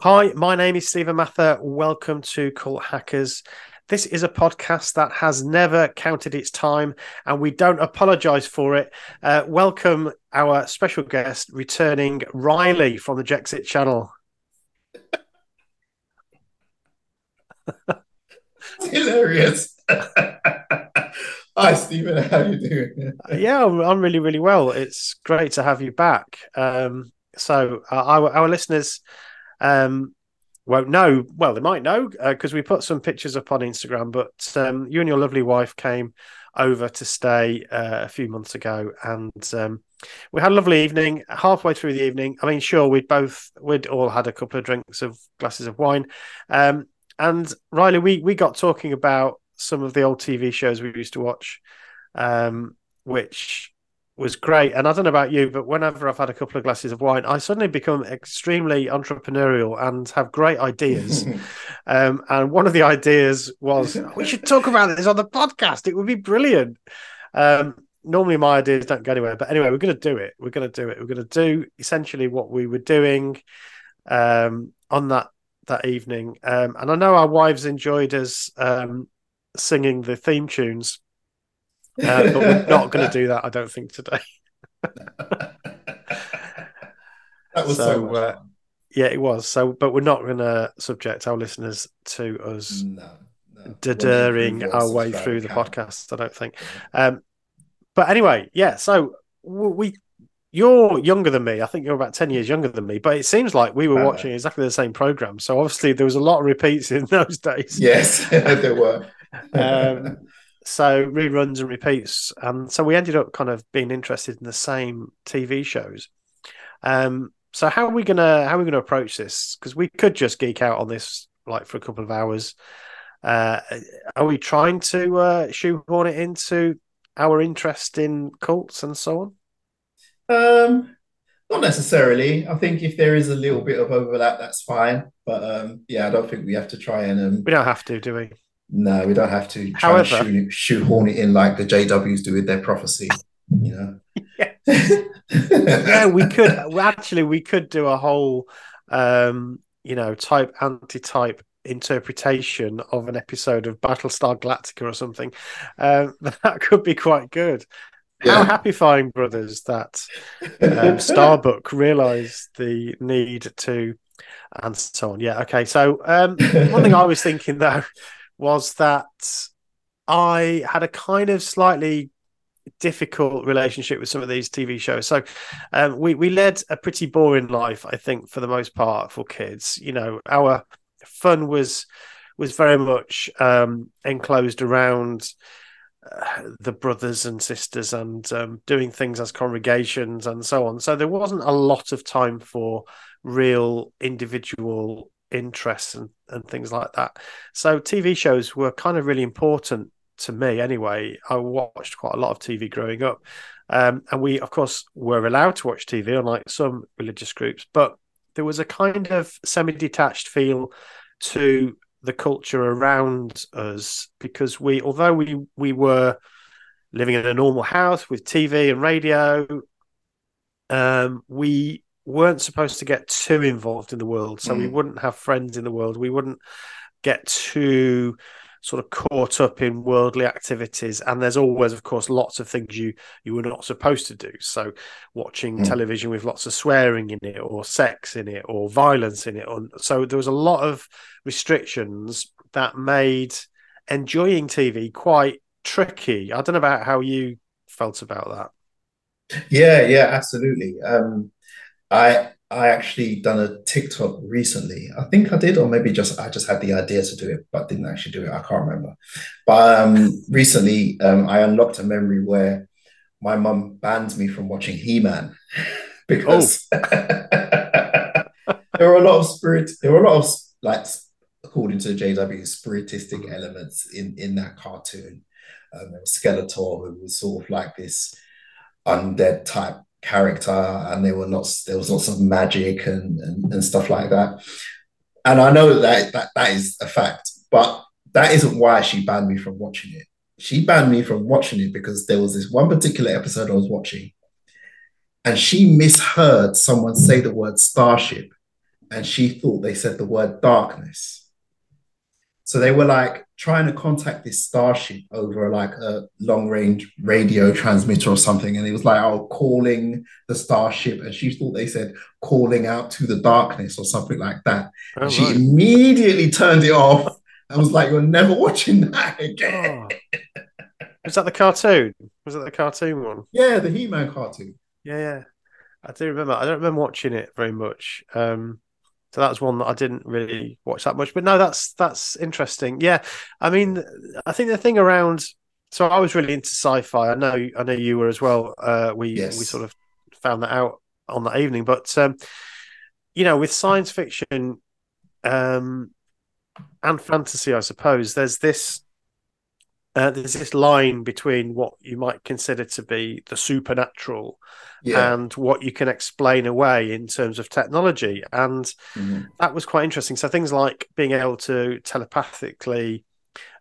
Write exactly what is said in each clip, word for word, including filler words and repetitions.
Hi, my name is Stephen Mather. Welcome to Cult Hackers. This is a podcast that has never counted its time, and we don't apologise for it. Uh, welcome our special guest, returning Riley from the Jexit channel. It's hilarious. Hi, Stephen. How are you doing? Yeah, I'm, I'm really, really well. It's great to have you back. Um, so uh, our, our listeners... Um, won't know. Well, they might know because uh, we put some pictures up on Instagram. But um, you and your lovely wife came over to stay uh, a few months ago, and um, we had a lovely evening. Halfway through the evening, I mean, sure, we'd both we'd all had a couple of drinks of glasses of wine, um, and Riley, we we got talking about some of the old T V shows we used to watch, um, which was great. And I don't know about you, but whenever I've had a couple of glasses of wine, I suddenly become extremely entrepreneurial and have great ideas. um, and one of the ideas was, we should talk about this on the podcast. It would be brilliant. Um, normally my ideas don't go anywhere, but anyway, we're going to do it. We're going to do it. We're going to do essentially what we were doing um, on that, that evening. Um, and I know our wives enjoyed us um, singing the theme tunes. Uh, but we're not going to do that, I don't think, today. That was so, so much fun. Uh, yeah, it was. So, but we're not going to subject our listeners to us no, no. deterring our way through the podcast, I don't think. Um, but anyway, yeah. So we, you're younger than me. I think you're about ten years younger than me. But it seems like we were watching exactly the same program. So obviously there was a lot of repeats in those days. Yes, there were. um, So reruns and repeats. And so we ended up kind of being interested in the same T V shows. Um, so how are we going to how are we going to approach this? Because we could just geek out on this like for a couple of hours. Uh, are we trying to uh, shoehorn it into our interest in cults and so on? Um, not necessarily. I think if there is a little bit of overlap, that's fine. But um, yeah, I don't think we have to try and... Um... We don't have to, do we? No, we don't have to try However, and shoe, shoehorn it in like the J Ws do with their prophecy, you know. Yeah, yeah we could actually we could do a whole, um, you know, type anti-type interpretation of an episode of Battlestar Galactica or something. Um, that could be quite good. Yeah. How happy-fying, brothers, that um, Starbuck realised the need to, and so on. Yeah, okay. So um, one thing I was thinking though. was that I had a kind of slightly difficult relationship with some of these T V shows. So um, we, we led a pretty boring life, I think, for the most part for kids. You know, our fun was was very much um, enclosed around uh, the brothers and sisters and um, doing things as congregations and so on. So there wasn't a lot of time for real individual interests and, and things like that. So T V shows were kind of really important to me anyway. I watched quite a lot of T V growing up. Um, and we, of course, were allowed to watch T V, unlike some religious groups. But there was a kind of semi-detached feel to the culture around us because we, although we, we were living in a normal house with T V and radio, um, we... weren't supposed to get too involved in the world. So mm. we wouldn't have friends in the world. We wouldn't get too sort of caught up in worldly activities. And there's always, of course, lots of things you, you were not supposed to do. So watching mm. television with lots of swearing in it or sex in it or violence in it. Or, so there was a lot of restrictions that made enjoying T V quite tricky. I don't know about how you felt about that. Yeah, yeah, absolutely. Um, I I actually done a TikTok recently. I think I did, or maybe just I just had the idea to do it, but didn't actually do it. I can't remember. But um, recently, um, I unlocked a memory where my mum banned me from watching He-Man because oh. there were a lot of spirit. There were a lot of like, according to the J W, spiritistic elements in in that cartoon. Um, there was Skeletor, who was sort of like this undead type character, and there were lots there was lots of magic and, and and stuff like that, and I know that that that is a fact, but that isn't why she banned me from watching it. She banned me from watching it because there was this one particular episode I was watching and she misheard someone say the word starship and she thought they said the word darkness. So they were like trying to contact this starship over like a long range radio transmitter or something. And it was like, oh, calling the starship. And she thought they said calling out to the darkness or something like that. Oh, and she right. immediately turned it off and was like, you're never watching that again. Oh. Was that the cartoon? Was that the cartoon one? Yeah, the He-Man cartoon. Yeah, yeah. I do remember. I don't remember watching it very much. Um, so that was one that I didn't really watch that much. But no, that's that's interesting. Yeah, I mean, I think the thing around. So I was really into sci-fi. I know, I know you were as well. Uh, we yes. we sort of found that out on that evening. But um, you know, with science fiction um, and fantasy, I suppose there's this. Uh, there's this line between what you might consider to be the supernatural yeah. and what you can explain away in terms of technology. And mm-hmm. that was quite interesting. So things like being able to telepathically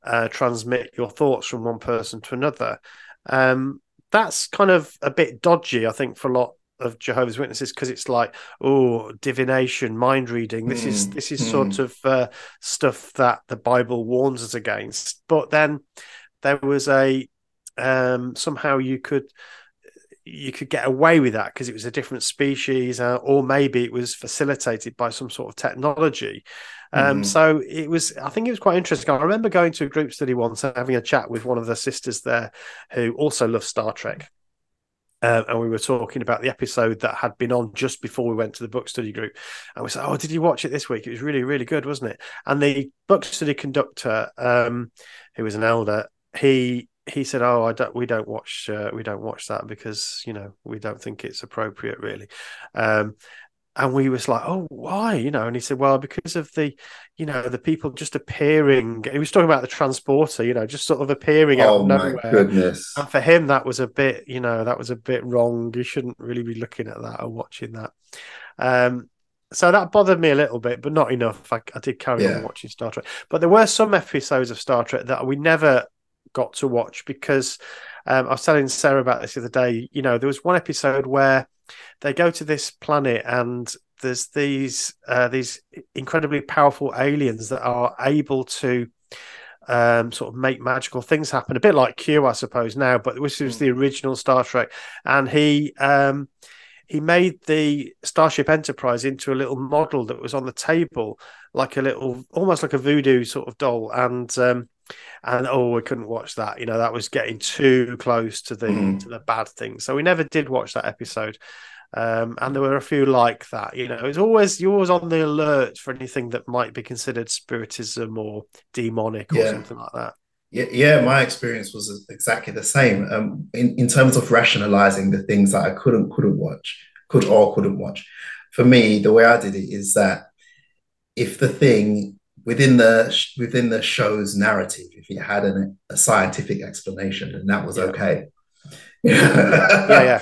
uh, transmit your thoughts from one person to another. Um, that's kind of a bit dodgy, I think, for a lot of Jehovah's Witnesses, because it's like, oh, divination, mind reading. This mm-hmm. is this is mm-hmm. sort of uh, stuff that the Bible warns us against. But then there was a um, somehow you could you could get away with that because it was a different species, uh, or maybe it was facilitated by some sort of technology. Um, mm-hmm. So it was, I think it was quite interesting. I remember going to a group study once and having a chat with one of the sisters there who also loved Star Trek. Uh, and we were talking about the episode that had been on just before we went to the book study group. And we said, oh, did you watch it this week? It was really, really good, wasn't it? And the book study conductor, um, who was an elder, he he said, "Oh, I don't. We don't watch. Uh, we don't watch that because you know we don't think it's appropriate, really." Um, and we was like, "Oh, why?" You know, and he said, "Well, because of the, you know, the people just appearing." He was talking about the transporter, you know, just sort of appearing oh, out of nowhere. Oh my goodness! And for him, that was a bit, you know, that was a bit wrong. You shouldn't really be looking at that or watching that. Um, So that bothered me a little bit, but not enough. I, I did carry yeah. on watching Star Trek, but there were some episodes of Star Trek that we never got to watch because um, I was telling Sarah about this the other day. You know, there was one episode where they go to this planet and there's these uh, these incredibly powerful aliens that are able to um, sort of make magical things happen, a bit like Q, I suppose now, but which was the original Star Trek, and he. Um, He made the Starship Enterprise into a little model that was on the table, like a little, almost like a voodoo sort of doll. And um, and oh, we couldn't watch that. You know, that was getting too close to the mm. to the bad thing. So we never did watch that episode. Um, and there were a few like that. You know, it's always you're always on the alert for anything that might be considered spiritism or demonic yeah. or something like that. Yeah, my experience was exactly the same um, in, in terms of rationalizing the things that I couldn't, couldn't watch, could or couldn't watch. For me, the way I did it is that if the thing within the within the show's narrative, if it had an, a scientific explanation, then that was yeah. okay. yeah, yeah,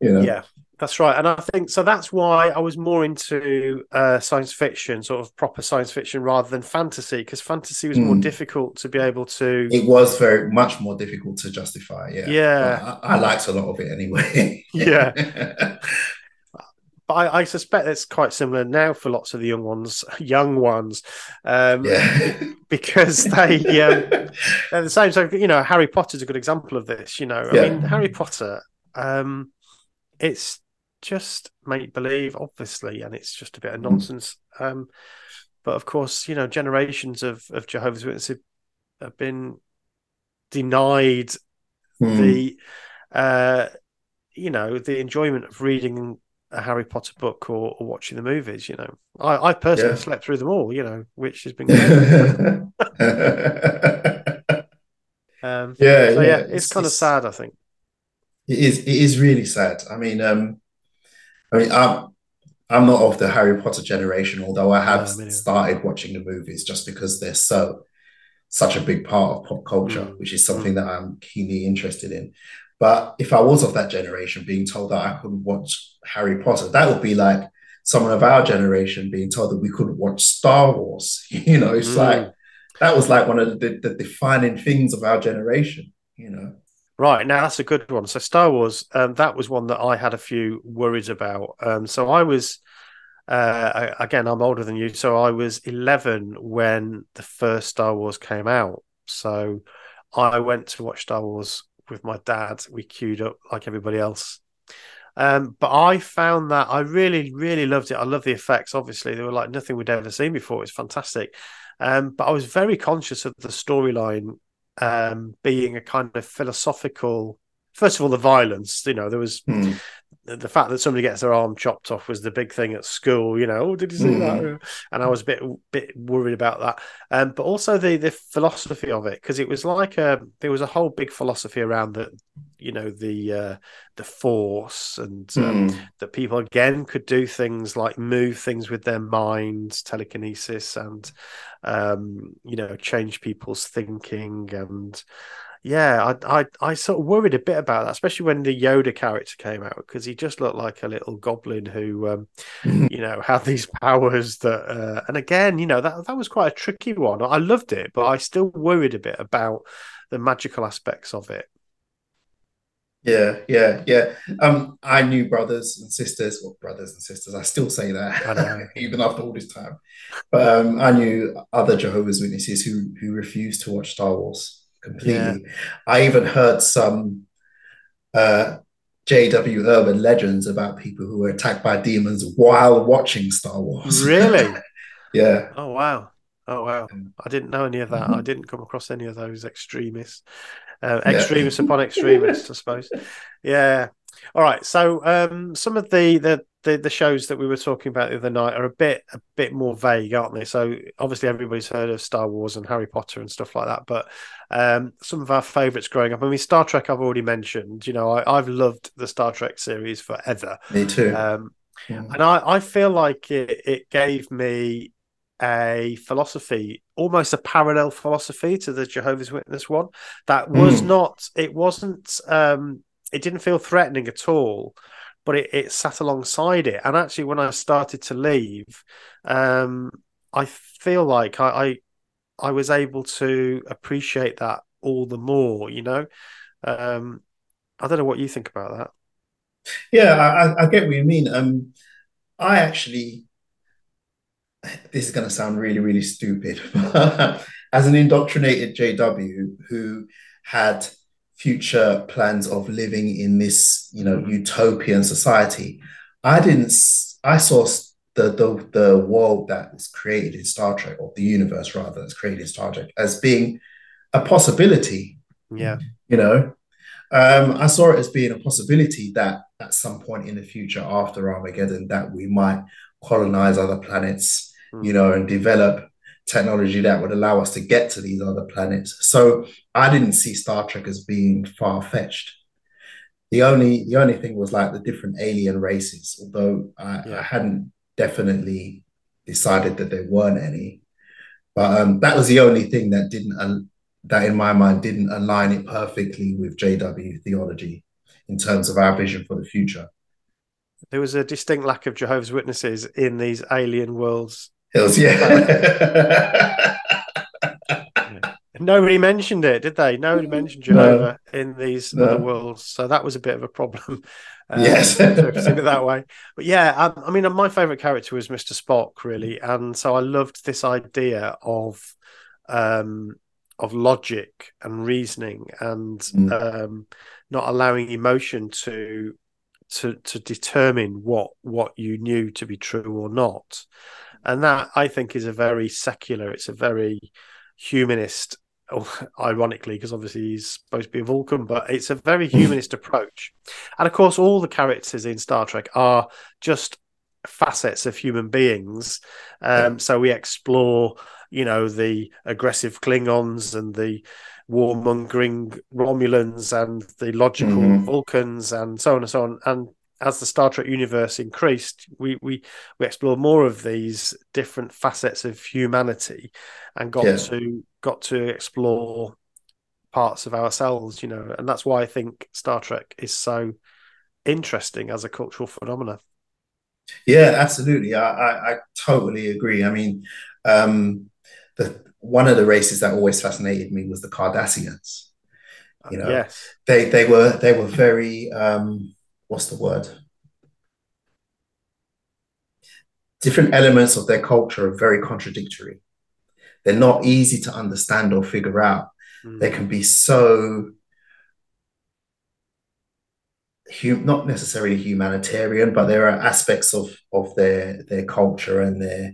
you know? yeah. That's right. And I think so that's why I was more into uh, science fiction, sort of proper science fiction rather than fantasy, because fantasy was mm. more difficult to be able to. It was very much more difficult to justify. Yeah. Yeah. I, I liked a lot of it anyway. yeah. But I, I suspect it's quite similar now for lots of the young ones, young ones, um, yeah. because they um, they're the same. So, you know, Harry Potter's a good example of this, you know, yeah. I mean, Harry Potter, um, it's, just make-believe, obviously, and it's just a bit of nonsense. Um, but, of course, you know, generations of, of Jehovah's Witnesses have been denied mm. the, uh, you know, the enjoyment of reading a Harry Potter book or, or watching the movies, you know. I, I personally yeah. slept through them all, you know, which has been good. um, yeah, so, yeah, yeah, it's, it's kind it's, of sad, I think. It is, it is really sad. I mean... Um... I mean, I'm, I'm not of the Harry Potter generation, although I have no, I mean, started watching the movies just because they're so such a big part of pop culture, mm, which is something mm. that I'm keenly interested in. But if I was of that generation, being told that I couldn't watch Harry Potter, that would be like someone of our generation being told that we couldn't watch Star Wars. You know, it's mm. like that was like one of the, the defining things of our generation, you know. Right, now that's a good one. So Star Wars, um, that was one that I had a few worries about. Um, so I was Uh, I, again, I'm older than you, so I was eleven when the first Star Wars came out. So I went to watch Star Wars with my dad. We queued up like everybody else. Um, but I found that I really, really loved it. I love the effects, obviously. They were like nothing we'd ever seen before. It's fantastic. Um, but I was very conscious of the storyline um, being a kind of philosophical... First of all, the violence. You know, there was hmm. the fact that somebody gets their arm chopped off was the big thing at school. You know, oh, did you see hmm. that? And I was a bit bit worried about that. Um, but also the the philosophy of it, because it was like a there was a whole big philosophy around the, you know, the uh, the force, and um, hmm. that people again could do things like move things with their minds, telekinesis, and um, you know, change people's thinking and. Yeah, I, I I sort of worried a bit about that, especially when the Yoda character came out, because he just looked like a little goblin who, um, you know, had these powers that. Uh, and again, you know, that that was quite a tricky one. I loved it, but I still worried a bit about the magical aspects of it. Yeah, yeah, yeah. Um, I knew brothers and sisters, or well, brothers and sisters. I still say that, I know. even after all this time. But um, I knew other Jehovah's Witnesses who who refused to watch Star Wars. Completely. Yeah. I even heard some uh, J W urban legends about people who were attacked by demons while watching Star Wars. Really? Yeah. Oh, wow. Oh, wow. I didn't know any of that. Mm-hmm. I didn't come across any of those extremists. Uh, extremists yeah. upon extremists, I suppose. Yeah. All right. So um, some of the, the, the, the shows that we were talking about the other night are a bit a bit more vague, aren't they? So obviously everybody's heard of Star Wars and Harry Potter and stuff like that. But um, some of our favourites growing up. I mean, Star Trek I've already mentioned. You know, I, I've loved the Star Trek series forever. Me too. Um, yeah. And I, I feel like it, it gave me a philosophy, almost a parallel philosophy to the Jehovah's Witness one. That was mm. not, it wasn't... Um, It didn't feel threatening at all, but it, it sat alongside it. And actually, when I started to leave, um, I feel like I, I I was able to appreciate that all the more, you know? Um, I don't know what you think about that. Yeah, I, I get what you mean. Um, I actually... This is going to sound really, really stupid. But as an indoctrinated J W who had... future plans of living in this, you know, utopian society. I didn't. I saw the the the world that was created in Star Trek, or the universe rather that's created in Star Trek, as being a possibility. Yeah, you know, um, I saw it as being a possibility that at some point in the future, after Armageddon, that we might colonize other planets, mm. you know, and develop technology that would allow us to get to these other planets. So I didn't see Star Trek as being far-fetched. The only the only thing was like the different alien races, although I, yeah. I hadn't definitely decided that there weren't any. But um, that was the only thing that didn't al- that in my mind didn't align it perfectly with J W theology in terms of our vision for the future. There was a distinct lack of Jehovah's Witnesses in these alien worlds. Was, yeah. Nobody mentioned it, did they? Nobody mentioned Jehovah no. in these no. other worlds, so that was a bit of a problem. Um, yes, interpreting it that way. But yeah, I, I mean, my favourite character was Mister Spock, really, and so I loved this idea of um, of logic and reasoning, and mm. um, not allowing emotion to to to determine what what you knew to be true or not. And that, I think, is a very secular, it's a very humanist, ironically, because obviously he's supposed to be a Vulcan, but it's a very humanist approach. And, of course, all the characters in Star Trek are just facets of human beings. Um, so we explore, you know, the aggressive Klingons and the warmongering Romulans and the logical mm-hmm. Vulcans and so on and so on. And as the Star Trek universe increased, we we we explored more of these different facets of humanity, and got yeah. to got to explore parts of ourselves, you know. And that's why I think Star Trek is so interesting as a cultural phenomenon. Yeah, absolutely. I I, I totally agree. I mean, um, the one of the races that always fascinated me was the Cardassians. You know, yes. they they were they were very. Um, What's the word? different elements of their culture are very contradictory. They're not easy to understand or figure out. Mm. They can be so hum- not necessarily humanitarian, but there are aspects of of their their culture and their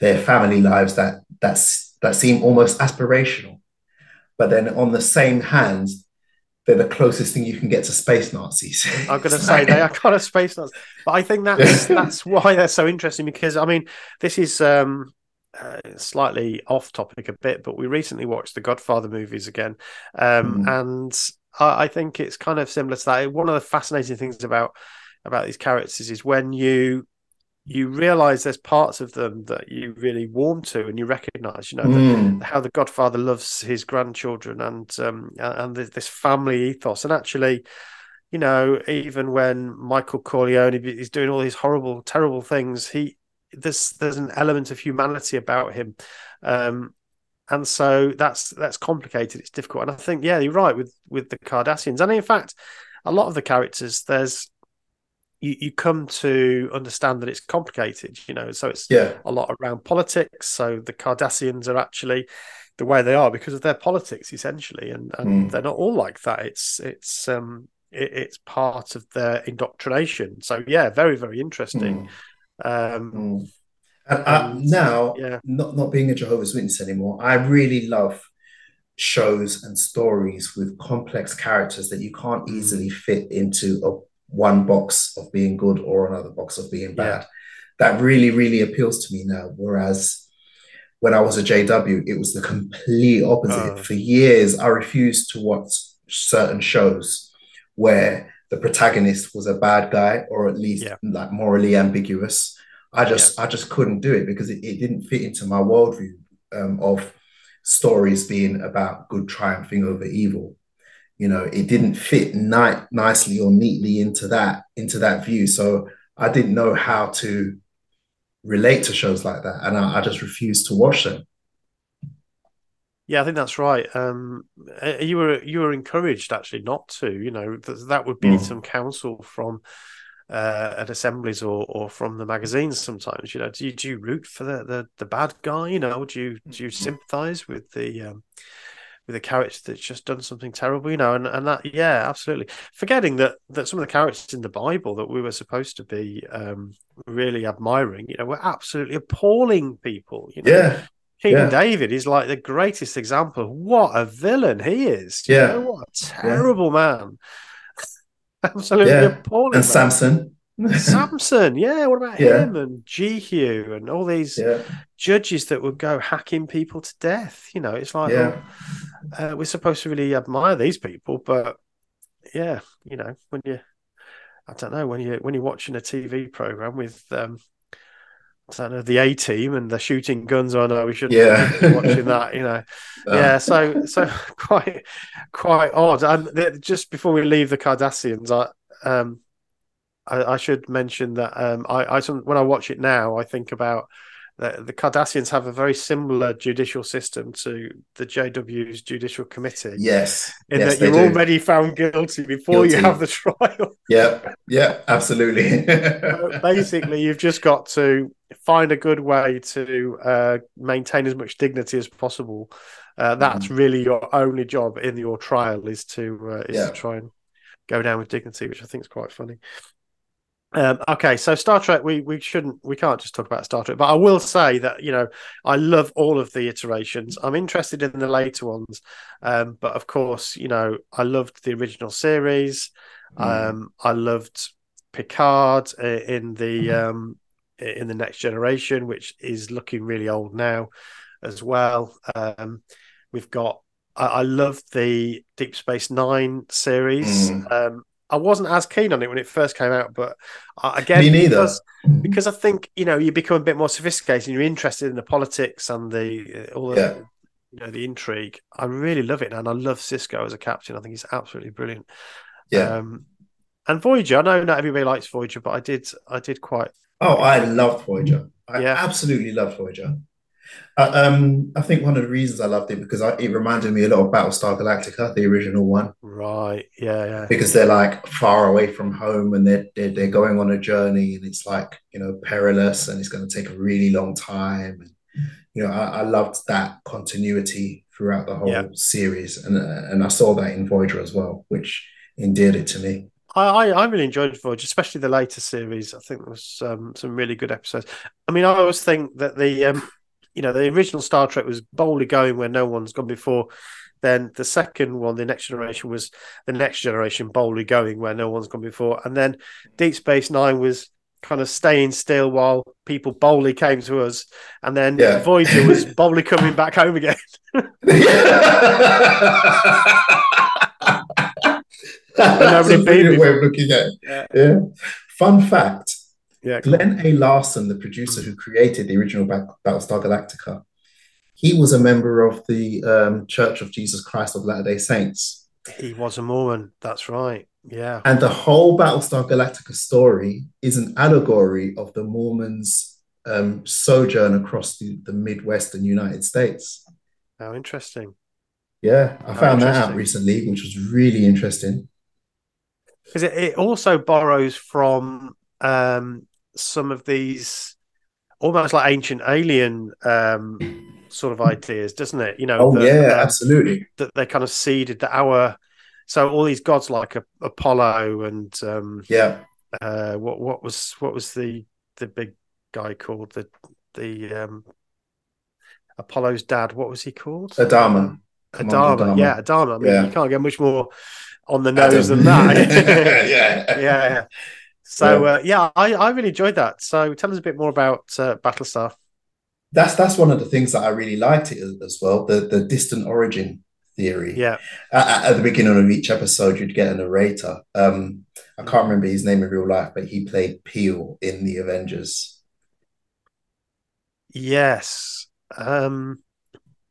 their family lives that that's that seem almost aspirational. But then on the same hand, they're the closest thing you can get to space Nazis. I'm going to say they are kind of space Nazis. But I think that's that's why they're so interesting, because, I mean, this is um, uh, slightly off topic a bit, but we recently watched the Godfather movies again. Um, mm. And I, I think it's kind of similar to that. One of the fascinating things about about these characters is when you... you realise there's parts of them that you really warm to and you recognise, you know, mm. the, how the Godfather loves his grandchildren and um, and this family ethos. And actually, you know, even when Michael Corleone is doing all these horrible, terrible things, he there's there's an element of humanity about him. Um, and so that's that's complicated. It's difficult. And I think, yeah, you're right with, with the Cardassians. And in fact, a lot of the characters, there's, You, you come to understand that it's complicated, you know, so it's yeah. a lot around politics. So the Cardassians are actually the way they are because of their politics, essentially. And, and mm. they're not all like that. It's it's um, it, it's part of their indoctrination. So, yeah, very, very interesting. Mm. Um, mm. Uh, uh, now, yeah. not, not being a Jehovah's Witness anymore, I really love shows and stories with complex characters that you can't easily fit into a one box of being good or another box of being bad. Yeah. That really, really appeals to me now. Whereas when I was a J W, it was the complete opposite. Uh, For years, I refused to watch certain shows where the protagonist was a bad guy or at least yeah. like morally ambiguous. I just, yeah. I just couldn't do it because it, it didn't fit into my worldview um, of stories being about good triumphing over evil. You know, it didn't fit ni- nicely or neatly into that into that view. So I didn't know how to relate to shows like that, and I, I just refused to watch them. Yeah, I think that's right. Um, you were you were encouraged actually not to. You know, th- that would be mm. some counsel from uh, at assemblies or or from the magazines. Sometimes, you know, do you, do you root for the, the the bad guy? You know, do you do you sympathise with the um, with a character that's just done something terrible, you know, and, and that, yeah, absolutely. Forgetting that that some of the characters in the Bible that we were supposed to be um, really admiring, you know, were absolutely appalling people. You know? Yeah. King yeah. David is like the greatest example of what a villain he is. You yeah. know, what a terrible yeah. man. Absolutely yeah. appalling. And man. Samson. Samson, yeah. What about yeah. him and Jehu and all these yeah. judges that would go hacking people to death? You know, it's like yeah. well, uh, we're supposed to really admire these people, but yeah, you know, when you, I don't know, when you when you're watching a T V program with, um, I don't know, the A Team and they're shooting guns. I know we shouldn't yeah. be watching that. You know, um. yeah. So so quite quite odd. And just before we leave the Cardassians, I. Um, I, I should mention that um, I, I when I watch it now, I think about the, the Cardassians have a very similar judicial system to the J W's judicial committee. Yes, in yes, that you're do. already found guilty before guilty. you have the trial. Yeah, yeah, absolutely. Basically, you've just got to find a good way to uh, maintain as much dignity as possible. Uh, that's mm. really your only job in your trial is to uh, is yeah. to try and go down with dignity, which I think is quite funny. Um, okay, so Star Trek, we we shouldn't, we can't just talk about Star Trek, but I will say that, you know, I love all of the iterations. I'm interested in the later ones, um, but of course, you know, I loved the original series. Mm. Um, I loved Picard in the mm. um, in the Next Generation, which is looking really old now, as well. Um, we've got, I, I love the Deep Space Nine series. Mm. Um, I wasn't as keen on it when it first came out, but uh, again, me neither. Because, because I think, you know, you become a bit more sophisticated and you're interested in the politics and the uh, all the yeah. you know the intrigue. I really love it, and I love Sisko as a captain. I think he's absolutely brilliant. Yeah, um, and Voyager. I know not everybody likes Voyager, but I did. I did quite. Oh, I loved Voyager. I yeah. absolutely loved Voyager. Uh, um, I think one of the reasons I loved it because I, it reminded me a lot of Battlestar Galactica, the original one. Right. Yeah. Yeah. Because they're like far away from home and they're, they're they're going on a journey and it's like, you know, perilous and it's going to take a really long time. And you know, I, I loved that continuity throughout the whole yeah. series, and uh, and I saw that in Voyager as well, which endeared it to me. I, I really enjoyed Voyager, especially the later series. I think there was um, some really good episodes. I mean, I always think that the um, you know, the original Star Trek was boldly going where no one's gone before. Then the second one, The Next Generation, was The Next Generation boldly going where no one's gone before. And then Deep Space Nine was kind of staying still while people boldly came to us. And then yeah. Voyager was boldly coming back home again. That's a weird way of looking at it. Yeah. Yeah. Fun fact. Yeah, Glenn A. Larson, the producer who created the original Battlestar Galactica, he was a member of the um, Church of Jesus Christ of Latter-day Saints. He was a Mormon, that's right, yeah. And the whole Battlestar Galactica story is an allegory of the Mormons' um, sojourn across the, the Midwestern United States. How interesting. Yeah, I How found that out recently, which was really interesting. Because it, it also borrows from... Um, some of these almost like ancient alien um, sort of ideas, doesn't it? You know, oh the, yeah, the, absolutely. That they kind of seeded that our so all these gods like a, Apollo and um, yeah, uh, what what was what was the the big guy called the the um, Apollo's dad? What was he called? Adaman. Adaman. Adaman. Yeah, Adaman. I mean, yeah. You can't get much more on the nose Adam. than that. yeah, yeah. yeah. So, uh, yeah, I, I really enjoyed that. So tell us a bit more about uh, Battlestar. That's that's one of the things that I really liked it as, as well, the, the distant origin theory. Yeah. At, at the beginning of each episode, you'd get a narrator. Um, I can't remember his name in real life, but he played Peel in The Avengers. Yes. Um,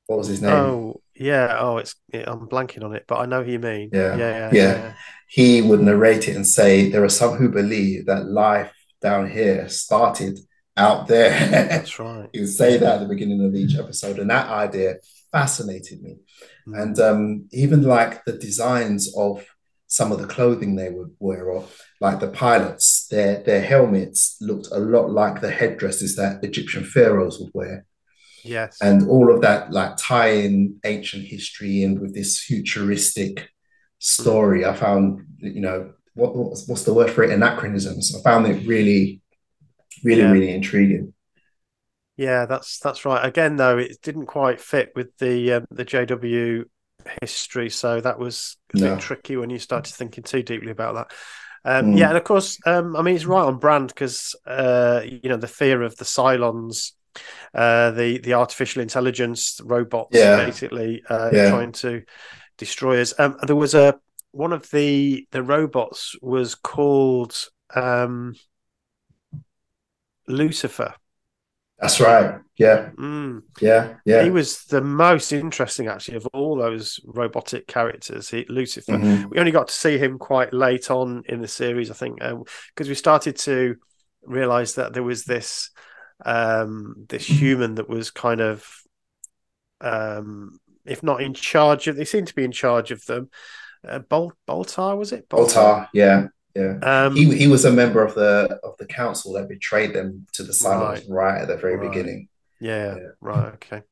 what was his name? Oh, yeah. Oh, it's I'm blanking on it, but I know who you mean. Yeah. Yeah. Yeah. yeah. yeah. He would narrate it and say, there are some who believe that life down here started out there. That's right. He would say that at the beginning of each episode. And that idea fascinated me. Mm. And um, even like the designs of some of the clothing they would wear, or like the pilots, their, their helmets looked a lot like the headdresses that Egyptian pharaohs would wear. Yes. And all of that, like tying ancient history in with this futuristic story. I found, you know, what what's, what's the word for it? Anachronisms. I found it really, really, yeah. really intriguing. Yeah, that's that's right. Again, though, it didn't quite fit with the um, the J W history, so that was a no. bit tricky when you started thinking too deeply about that. Um, mm. Yeah, and of course, um, I mean, it's right on brand because uh, you know the fear of the Cylons, uh, the the artificial intelligence robots, yeah. basically uh, yeah. trying to. Destroyers. Um, there was a one of the the robots was called um, Lucifer. That's right. Yeah. Mm. Yeah. Yeah. He was the most interesting, actually, of all those robotic characters. He, Lucifer. Mm-hmm. We only got to see him quite late on in the series, I think, because um, we started to realize that there was this um, this human that was kind of. Um, If not in charge of, they seem to be in charge of them. Uh, Bol- Baltar was it? Baltar, Baltar yeah, yeah. Um, he he was a member of the of the council that betrayed them to the Cylons right, right at the very right. beginning. Yeah, yeah, right, okay.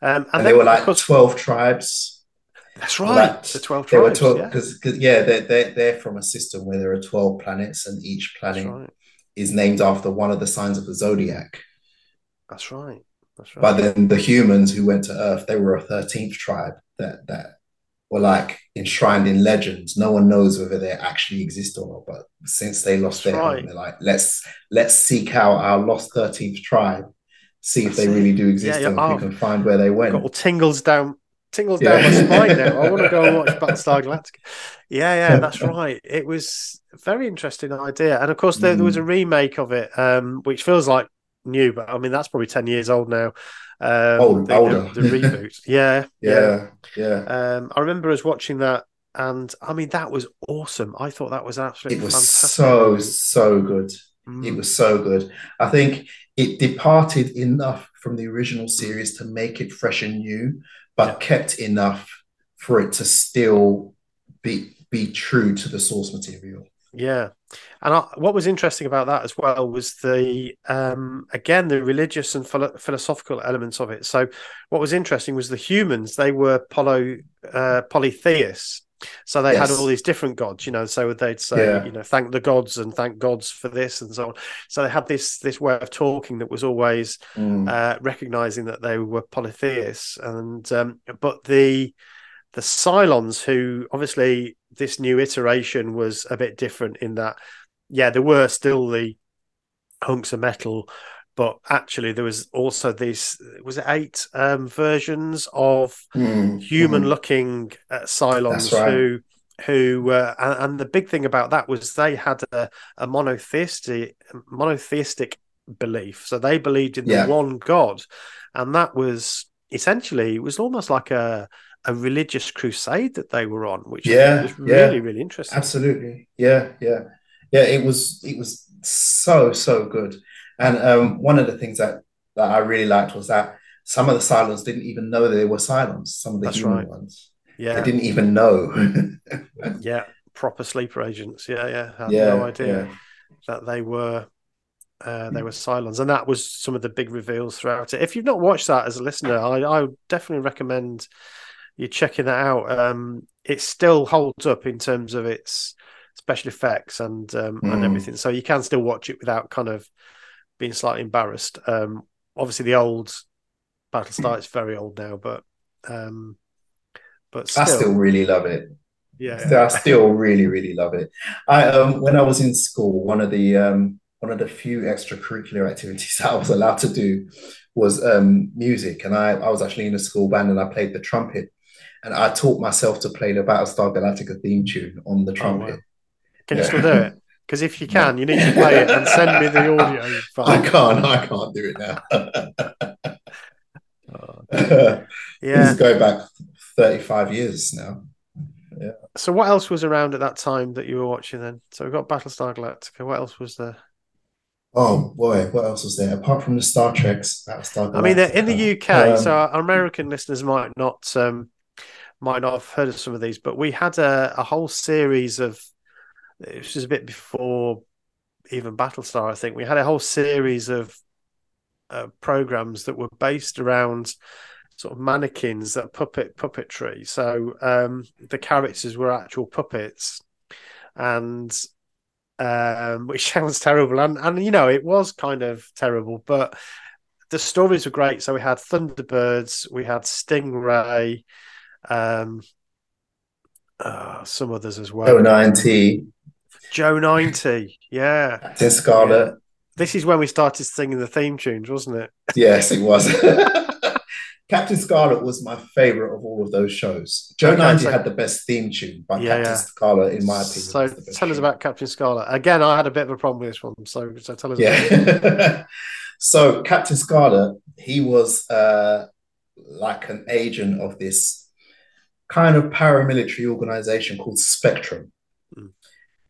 Um, and, and they were like course, twelve tribes. That's right, like, the twelve tribes. They were twelve because yeah, yeah they're, they're they're from a system where there are twelve planets, and each planet right. is named after one of the signs of the zodiac. That's right. That's right. But then the humans who went to Earth, they were a thirteenth tribe that that were like enshrined in legends. No one knows whether they actually exist or not. But since they lost That's their right. home, they're like, let's let's seek out our lost thirteenth tribe, see That's if they it. really do exist yeah, yeah. and oh, if we can find where they went. Got all tingles down. Tingles down yeah. my spine now. I want to go and watch Battlestar Galactica. Yeah, yeah, that's right. It was a very interesting idea. And of course, there, mm. there was a remake of it, um, which feels like new, but I mean that's probably ten years old now. Um, Old, the, older, the, the reboot. Yeah, yeah, yeah. yeah. Um, I remember us watching that, and I mean that was awesome. I thought that was absolutely. It was fantastic. so so good. Mm. It was so good. I think it departed enough from the original series to make it fresh and new, but yeah. kept enough for it to still be be true to the source material. Yeah. And I, what was interesting about that as well was the, um, again, the religious and philo- philosophical elements of it. So what was interesting was the humans, they were poly, uh, polytheists. So they yes. had all these different gods, you know, so they'd say, yeah. you know, thank the gods and thank gods for this and so on. So they had this this way of talking that was always mm. uh, recognizing that they were polytheists. And um, but the the Cylons, who obviously this new iteration was a bit different in that, yeah, there were still the hunks of metal, but actually there was also these, was it eight um, versions of mm, human-looking mm. uh, Cylons right. who, who uh, and, and the big thing about that was they had a, a monotheistic, monotheistic belief. So they believed in yeah. the one God. And that was essentially, it was almost like a, a religious crusade that they were on, which yeah, was really, yeah. really interesting. Absolutely. Yeah, yeah. Yeah, it was, it was so, so good. And um, one of the things that, that I really liked was that some of the Cylons didn't even know they were Cylons, some of the That's human right. ones. Yeah. They didn't even know. yeah, proper sleeper agents. Yeah, yeah. I had yeah, no idea yeah. that they were uh, they were Cylons. And that was some of the big reveals throughout it. If you've not watched that as a listener, I, I would definitely recommend you checking that out. Um, it still holds up in terms of its special effects and um, mm. and everything. So you can still watch it without kind of being slightly embarrassed. Um, obviously, the old Battlestar is very old now, but um, but still. I still really love it. Yeah, so yeah. I still really, really love it. I um, when I was in school, one of the um, one of the few extracurricular activities that I was allowed to do was um, music, and I I was actually in a school band and I played the trumpet, and I taught myself to play the Battlestar Galactica theme tune on the trumpet. Oh, wow. Can yeah. you still do it? Because if you can, you need to play it and send me the audio file. I can't. I can't do it now. oh, yeah, this is going back thirty-five years now. Yeah. So, what else was around at that time that you were watching then? So we've got Battlestar Galactica. What else was there? Oh boy, what else was there apart from the Star Treks? Battlestar Galactica. I mean, in the U K, um, so our American listeners might not um, might not have heard of some of these, but we had a, a whole series of. It was a bit before even Battlestar, I think. We had a whole series of uh, programs that were based around sort of mannequins that puppet puppetry. So um, the characters were actual puppets, and um, which sounds terrible. And, and, you know, it was kind of terrible, but the stories were great. So we had Thunderbirds, we had Stingray, um, uh, some others as well. Joe ninety. Joe ninety, yeah. Captain Scarlet. Yeah. This is when we started singing the theme tunes, wasn't it? Yes, it was. Captain Scarlet was my favourite of all of those shows. Joe okay, ninety so... had the best theme tune by yeah, Captain yeah. Scarlet, in my opinion. So tell us about Captain Scarlet. Again, I had a bit of a problem with this one, so, so tell us yeah. about it. So Captain Scarlet, he was uh, like an agent of this kind of paramilitary organization called Spectrum. Mm.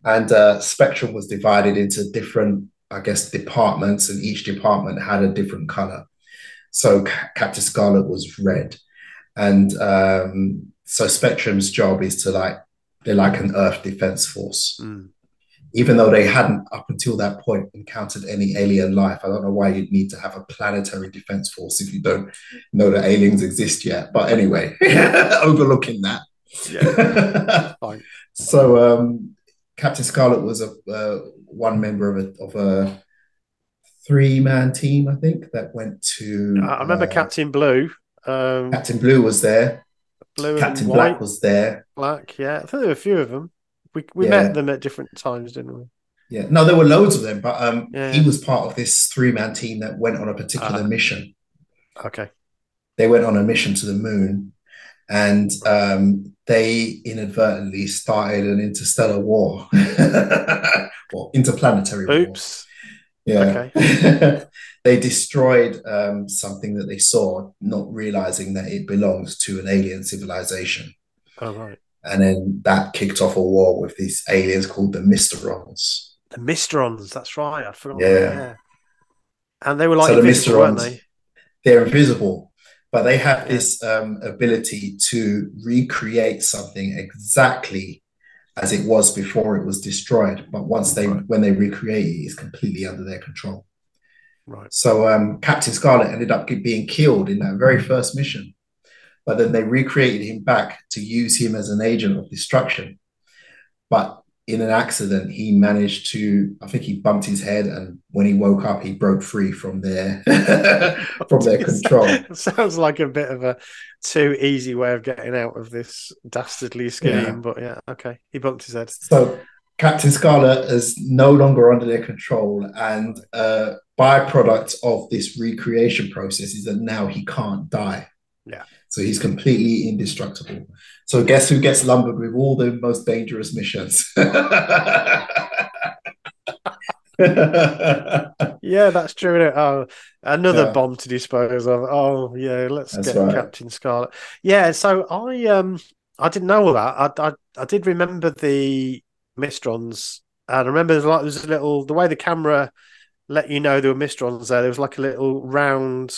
And uh, Spectrum was divided into different, I guess, departments, and each department had a different color. So C- Captain Scarlet was red. And um, so Spectrum's job is to, like, they're like an Earth defense force. Mm. Even though they hadn't, up until that point, encountered any alien life. I don't know why you'd need to have a planetary defense force if you don't know that aliens exist yet. But anyway, overlooking that. Yeah. Fine. So um, Captain Scarlet was a uh, one member of a, of a three-man team, I think, that went to... I remember uh, Captain Blue. Um, Captain Blue was there. Blue Captain and Black was there. Black, yeah. I think there were a few of them. We we yeah. met them at different times, didn't we? Yeah. No, there were loads of them, but um, yeah. he was part of this three-man team that went on a particular uh, mission. Okay. They went on a mission to the moon, and um, they inadvertently started an interstellar war. Or interplanetary Oops. war. Yeah. Okay. They destroyed um, something that they saw, not realizing that it belonged to an alien civilization. Oh, right. And then that kicked off a war with these aliens called the Mysterons. The Mysterons, that's right. I forgot. Yeah. That. And they were like so invisible, the Mysterons, weren't they? they're invisible, but they have this um, ability to recreate something exactly as it was before it was destroyed. But once they, right. when they recreate it, it's completely under their control. Right. So um, Captain Scarlet ended up being killed in that very first mission, but then they recreated him back to use him as an agent of destruction. But in an accident, he managed to, I think he bumped his head, and when he woke up, he broke free from their from their control. Sounds like a bit of a too easy way of getting out of this dastardly scheme, yeah. but yeah, okay. He bumped his head. So Captain Scarlet is no longer under their control, and a uh, byproduct of this recreation process is that now he can't die. Yeah. So he's completely indestructible. So guess who gets lumbered with all the most dangerous missions? Yeah, that's true, isn't it? Oh, another yeah. bomb to dispose of. Oh, yeah, let's that's get right. Captain Scarlet. Yeah, so I um I didn't know all that. I I, I did remember the Mysterons, and I remember there's like there was a little the way the camera let you know there were Mysterons there. There was like a little round.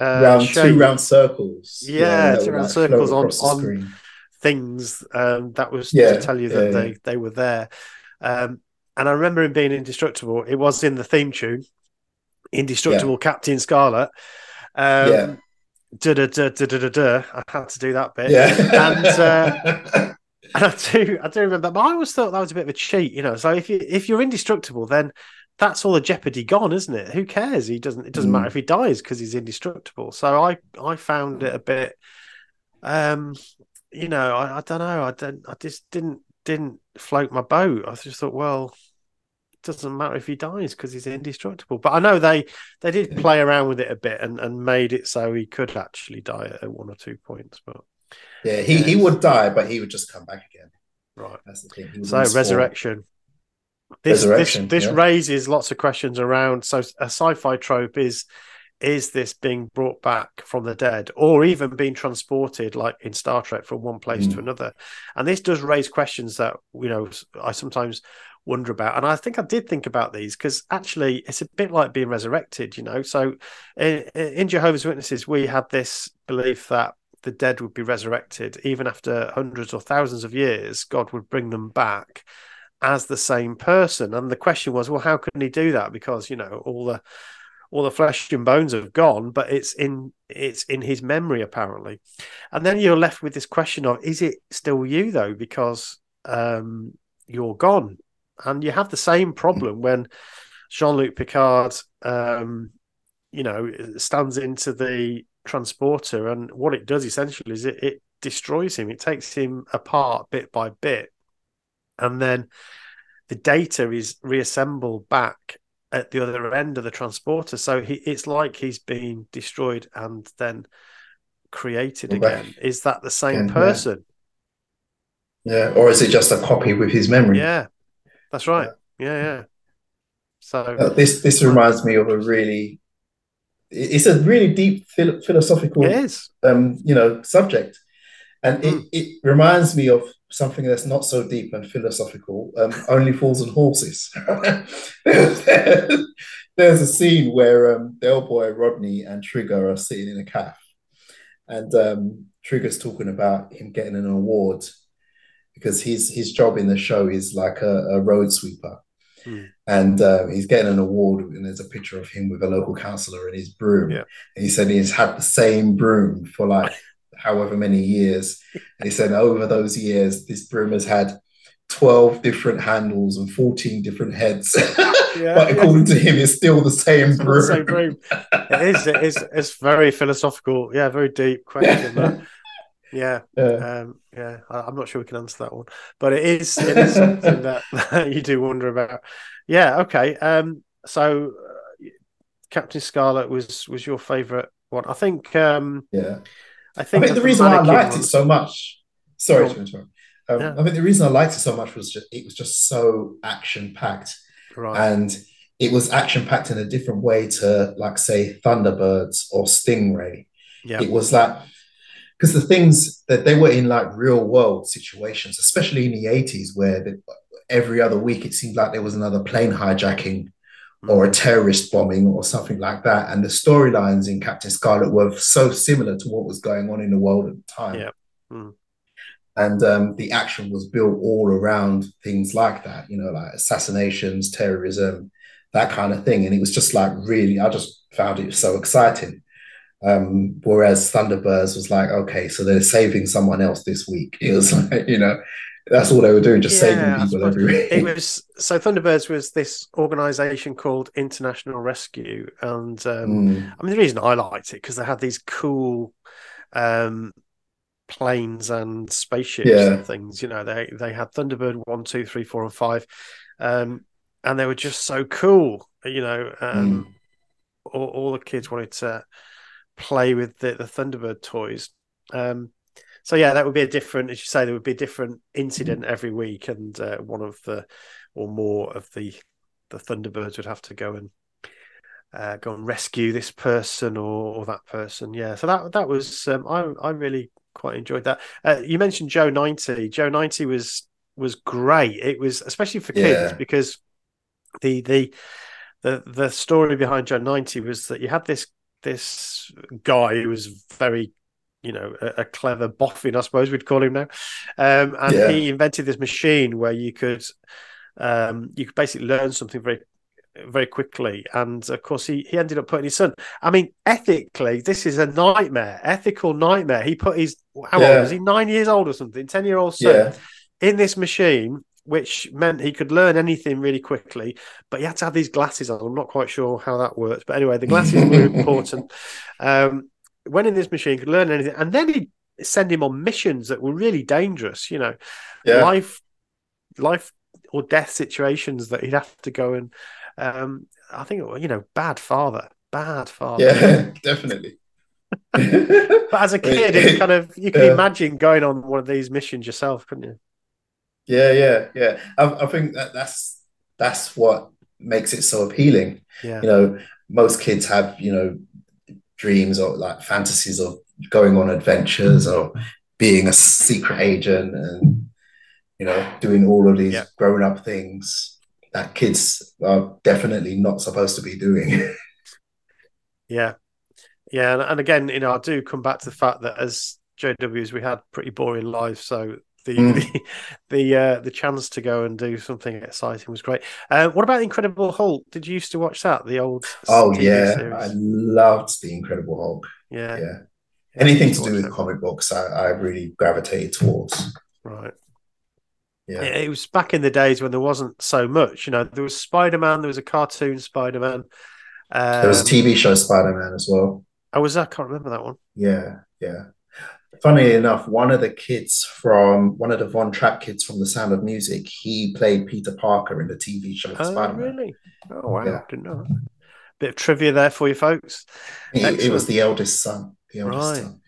Uh, round show. two round circles, yeah, you know, two round like circles on, on things um, that was yeah, to tell you that yeah, they, yeah. they were there. Um, and I remember him being indestructible. It was in the theme tune, Indestructible yeah. Captain Scarlet. Um, yeah, da da da da da da. I had to do that bit, yeah. and, uh, and I do, I do remember that. But I always thought that was a bit of a cheat, you know. So if you if you're indestructible, then that's all the jeopardy gone, isn't it? Who cares? He doesn't. It doesn't mm. matter if he dies because he's indestructible. So I, I found it a bit, um, you know, I, I don't know. I don't. I just didn't didn't float my boat. I just thought, well, it doesn't matter if he dies because he's indestructible. But I know they they did play around with it a bit and, and made it so he could actually die at one or two points. But yeah, he, um, he would die, but he would just come back again. Right. That's the thing. So resurrection. Fall. This this, this yeah. raises lots of questions around. So a sci-fi trope is is this being brought back from the dead, or even being transported like in Star Trek from one place mm. to another? And this does raise questions that, you know, I sometimes wonder about. And I think I did think about these because actually it's a bit like being resurrected, you know. So in, in Jehovah's Witnesses, we had this belief that the dead would be resurrected even after hundreds or thousands of years. God would bring them back as the same person, and the question was, well, how can he do that? Because, you know, all the all the flesh and bones have gone, but it's in it's in his memory apparently. And then you're left with this question of, is it still you though? Because um, you're gone, and you have the same problem when Jean-Luc Picard, um, you know, stands into the transporter, and what it does essentially is it, it destroys him. It takes him apart bit by bit. And then the data is reassembled back at the other end of the transporter. So he, it's like he's been destroyed and then created again. Right. Is that the same yeah, person? Yeah. yeah. Or is it just a copy with his memory? Yeah. That's right. Yeah, yeah. So uh, this this reminds me of a really, it's a really deep phil- philosophical, it is. Um, you know, subject. And it, mm. it reminds me of something that's not so deep and philosophical, um, Only Fools and Horses. There's a scene where um, the old boy, Rodney, and Trigger are sitting in a caf. And um, Trigger's talking about him getting an award because his, his job in the show is like a, a road sweeper. Mm. And uh, he's getting an award, and there's a picture of him with a local councillor and his broom. Yeah. And he said he's had the same broom for like however many years. And he said over those years, this broom has had twelve different handles and fourteen different heads. Yeah, but according yeah. to him, it's still the same broom. The same broom. It is. It is. It's very philosophical. Yeah, very deep question. But yeah, yeah. Um, yeah. I, I'm not sure we can answer that one, but it is. It is something that, that you do wonder about. Yeah. Okay. Um. So, uh, Captain Scarlet was was your favourite one, I think. Um, yeah. I think, I think the reason I liked it so much. Sorry to interrupt. Um, yeah. I think the reason I liked it so much was just, it was just so action packed, right. and it was action packed in a different way to, like, say, Thunderbirds or Stingray. Yeah. It was like, because the things that they were in, like, real world situations, especially in the eighties, where the, every other week it seemed like there was another plane hijacking, or a terrorist bombing or something like that. And the storylines in Captain Scarlet were so similar to what was going on in the world at the time. Yeah. Mm. And um, the action was built all around things like that, you know, like assassinations, terrorism, that kind of thing. And it was just like, really, I just found it so exciting. Um, whereas Thunderbirds was like, okay, so they're saving someone else this week. It was like, you know, that's all they were doing, just yeah, saving people every week. It was, so Thunderbirds was this organisation called International Rescue. And um, mm. I mean, the reason I liked it, because they had these cool um, planes and spaceships yeah. and things. You know, they, they had Thunderbird one, two, three, four and five. Um, and they were just so cool. You know, um, mm. all, all the kids wanted to play with the, the Thunderbird toys. Um So, yeah, that would be a different, as you say, there would be a different incident every week, and uh, one of the, or more of the the Thunderbirds would have to go and uh, go and rescue this person or, or that person. Yeah, so that that was, um, I I really quite enjoyed that. Uh, you mentioned Joe ninety. Joe ninety was was great. It was, especially for kids, yeah. because the, the the the story behind Joe ninety was that you had this this guy who was very, you know, a, a clever boffin, I suppose we'd call him now. Um, and yeah. he invented this machine where you could, um, you could basically learn something very, very quickly. And of course, he, he ended up putting his son. I mean, ethically, this is a nightmare, ethical nightmare. He put his, how yeah. old was he? Nine years old or something, ten year old son yeah. in this machine, which meant he could learn anything really quickly, but he had to have these glasses on. I'm not quite sure how that works, but anyway, the glasses were important. Um, Went in this machine, could learn anything, and then he'd send him on missions that were really dangerous, you know, yeah. life, life or death situations that he'd have to go and, um, I think, you know, bad father, bad father. Yeah, definitely. But as a kid, it's kind of, you can yeah. imagine going on one of these missions yourself, couldn't you? Yeah, yeah, yeah. I, I think that that's, that's what makes it so appealing. Yeah. You know, most kids have, you know, dreams or like fantasies of going on adventures or being a secret agent and, you know, doing all of these yeah. grown up things that kids are definitely not supposed to be doing. Yeah. Yeah. And, and again, you know, I do come back to the fact that as J Ws, we had pretty boring lives. So the, mm. the, the, uh, the chance to go and do something exciting was great. Uh, what about Incredible Hulk? Did you used to watch that? The old Oh T V yeah, series? I loved the Incredible Hulk. Yeah, yeah. Anything yeah, to do with that. Comic books, I, I really gravitated towards. Right. Yeah, it, it was back in the days when there wasn't so much. You know, there was Spider-Man. There was a cartoon Spider-Man. Um, there was a T V show Spider-Man as well. Oh, was that? I can't remember that one. Yeah, yeah. Funnily enough, one of the kids from, one of the Von Trapp kids from The Sound of Music, he played Peter Parker in the T V show oh, Spider-Man. Really? Oh, wow. Yeah. Didn't know that. Bit of trivia there for you folks. It was the eldest son. The eldest right. son,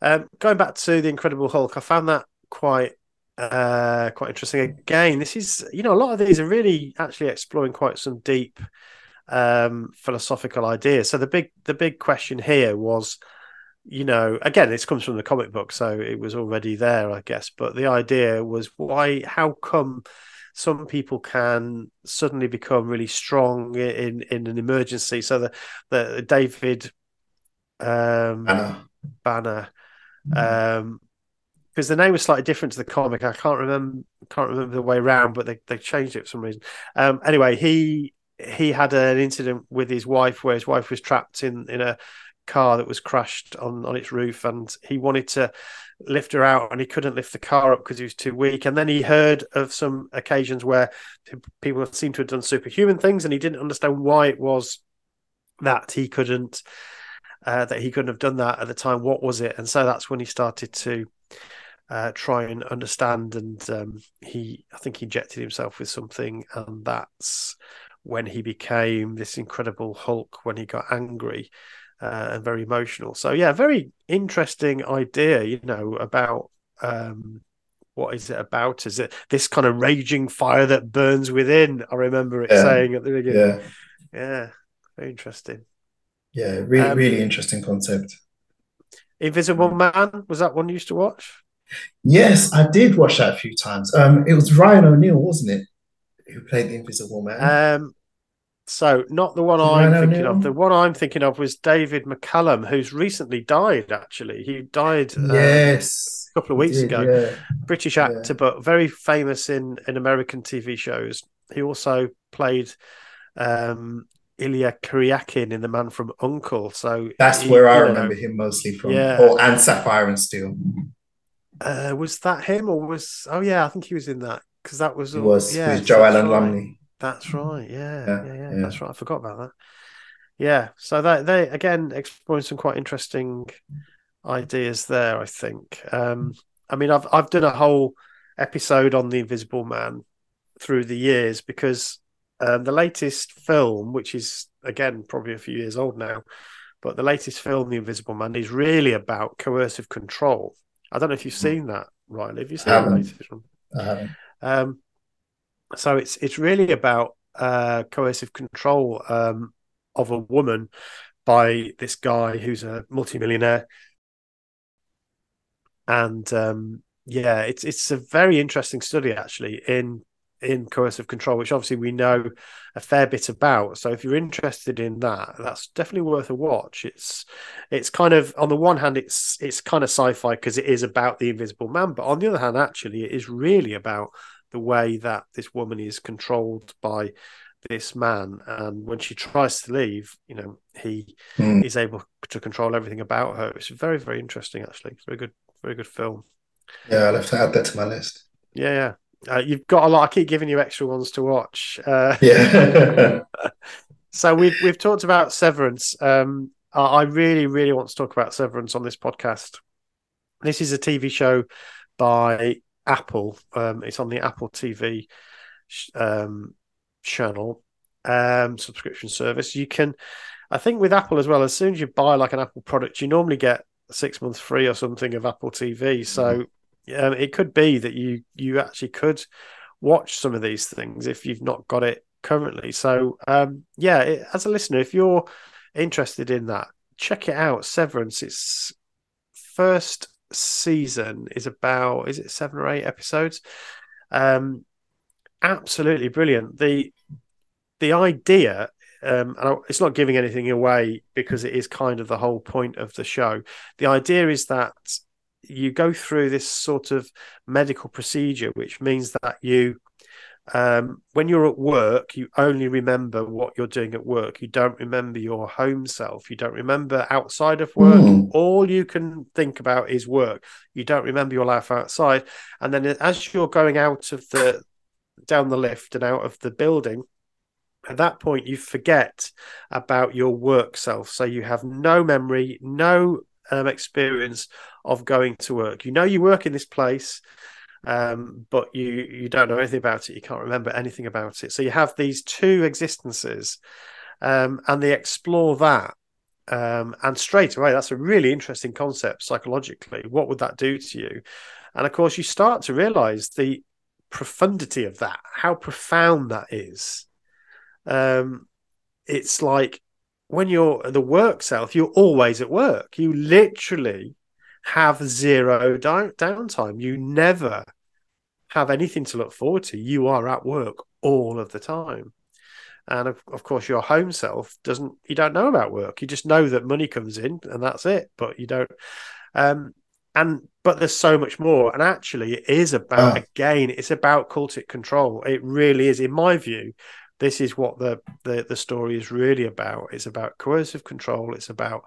yeah. Um, going back to The Incredible Hulk, I found that quite uh, quite interesting. Again, this is, you know, a lot of these are really actually exploring quite some deep um, philosophical ideas. So the big the big question here was, you know, again, this comes from the comic book, so it was already there, I guess. But the idea was why, how come some people can suddenly become really strong in, in an emergency? So the, the David um, Banner, Banner um, because the name was slightly different to the comic. I can't remember, can't remember the way around, but they, they changed it for some reason. Um, anyway, he he had an incident with his wife where his wife was trapped in in a car that was crashed on on its roof, and he wanted to lift her out and he couldn't lift the car up because he was too weak. And then he heard of some occasions where people seemed to have done superhuman things, and he didn't understand why it was that he couldn't uh, that he couldn't have done that at the time. What was it? And so that's when he started to uh, try and understand, and um, he I think he injected himself with something, and that's when he became this Incredible Hulk, when he got angry Uh, and very emotional. So yeah, very interesting idea, you know, about um, what is it about? Is it this kind of raging fire that burns within? I remember it yeah. saying at the beginning. Yeah, yeah, very interesting. Yeah, really, um, really interesting concept. Invisible Man, was that one you used to watch? Yes, I did watch that a few times. Um, it was Ryan O'Neal, wasn't it, who played the Invisible Man? Um, So not the one I'm Ryan thinking O'Neill. of. The one I'm thinking of was David McCallum, who's recently died, actually. He died yes, uh, a couple of weeks did, ago. Yeah. British actor, yeah. but very famous in, in American T V shows. He also played um, Ilya Kuryakin in The Man from U N C L E. So That's he, where I remember know, him mostly from. Yeah. Oh, and Sapphire and Steel. Uh, was that him or was... Oh, yeah, I think he was in that. Because that was... He was. Yeah, was Joe Allen Lumley. That's right, yeah yeah, yeah, yeah, yeah, that's right. I forgot about that. Yeah, so that they again exploring some quite interesting ideas there. I think. Um, I mean, I've I've done a whole episode on the Invisible Man through the years because um, the latest film, which is again probably a few years old now, but the latest film, The Invisible Man, is really about coercive control. I don't know if you've seen that, Riley. Have you seen the latest one? I haven't. Um, So it's it's really about uh, coercive control um, of a woman by this guy who's a multimillionaire, and um, yeah, it's it's a very interesting study actually in in coercive control, which obviously we know a fair bit about. So if you're interested in that, that's definitely worth a watch. It's it's kind of on the one hand it's it's kind of sci-fi because it is about the Invisible Man, but on the other hand, actually, it is really about the way that this woman is controlled by this man, and when she tries to leave, you know, he mm. is able to control everything about her. It's very, very interesting, actually. It's a very good, very good film. Yeah, I'll have to add that to my list. Yeah, yeah. Uh, you've got a lot. I keep giving you extra ones to watch. Uh, yeah. So we've we've talked about Severance. Um, I really, really want to talk about Severance on this podcast. This is a T V show by Apple. Um, it's on the Apple T V um, channel um, subscription service. You can, I think, with Apple as well. As soon as you buy like an Apple product, you normally get six months free or something of Apple T V. So um, it could be that you you actually could watch some of these things if you've not got it currently. So um, yeah, it, as a listener, if you're interested in that, check it out. Severance. It's first season is about is it seven or eight episodes. Um absolutely brilliant. The the idea, um and I, it's not giving anything away because it is kind of the whole point of the show. The idea is that you go through this sort of medical procedure, which means that you um when you're at work, you only remember what you're doing at work. You don't remember your home self. You don't remember outside of work. Mm. All you can think about is work. You don't remember your life outside. And then as you're going out of the down the lift and out of the building, at that point you forget about your work self. So you have no memory, no um, experience of going to work. You know you work in this place, um but you you don't know anything about it. You can't remember anything about it. So you have these two existences, um and they explore that, um and straight away that's a really interesting concept psychologically. What would that do to you? And of course you start to realize the profundity of that, how profound that is. Um it's like when you're the work self, you're always at work. You literally have zero down, downtime. You never have anything to look forward to. You are at work all of the time. And of, of course your home self doesn't, you don't know about work. You just know that money comes in and that's it, but you don't. Um, and, but there's so much more. And actually it is about, oh. again, it's about cultic control. It really is. In my view, this is what the, the, the story is really about. It's about coercive control. It's about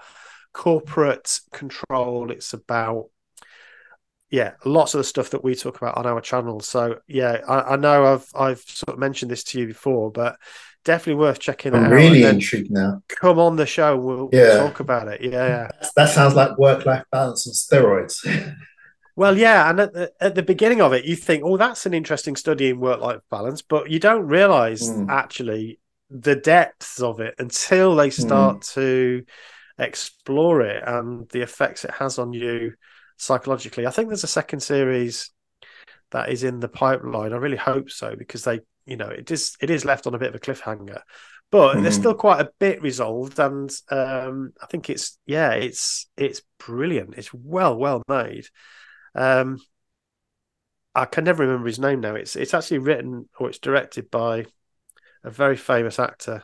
corporate control. It's about yeah lots of the stuff that we talk about on our channel. So yeah, I, I know I've I've sort of mentioned this to you before, but definitely worth checking I'm out. I'm really intrigued now. Come on the show, we'll, yeah. we'll talk about it. Yeah, yeah. That sounds like work-life balance and steroids. Well, yeah, and at the, at the beginning of it, you think, oh, that's an interesting study in work-life balance, but you don't realise mm. actually the depths of it until they start mm. to explore it and the effects it has on you psychologically. I think there's a second series that is in the pipeline. I really hope so, because they, you know, it is it is left on a bit of a cliffhanger, but mm. there's still quite a bit resolved. And um, I think it's yeah, it's it's brilliant. It's well well made. Um, I can never remember his name now. It's it's actually written or it's directed by a very famous actor.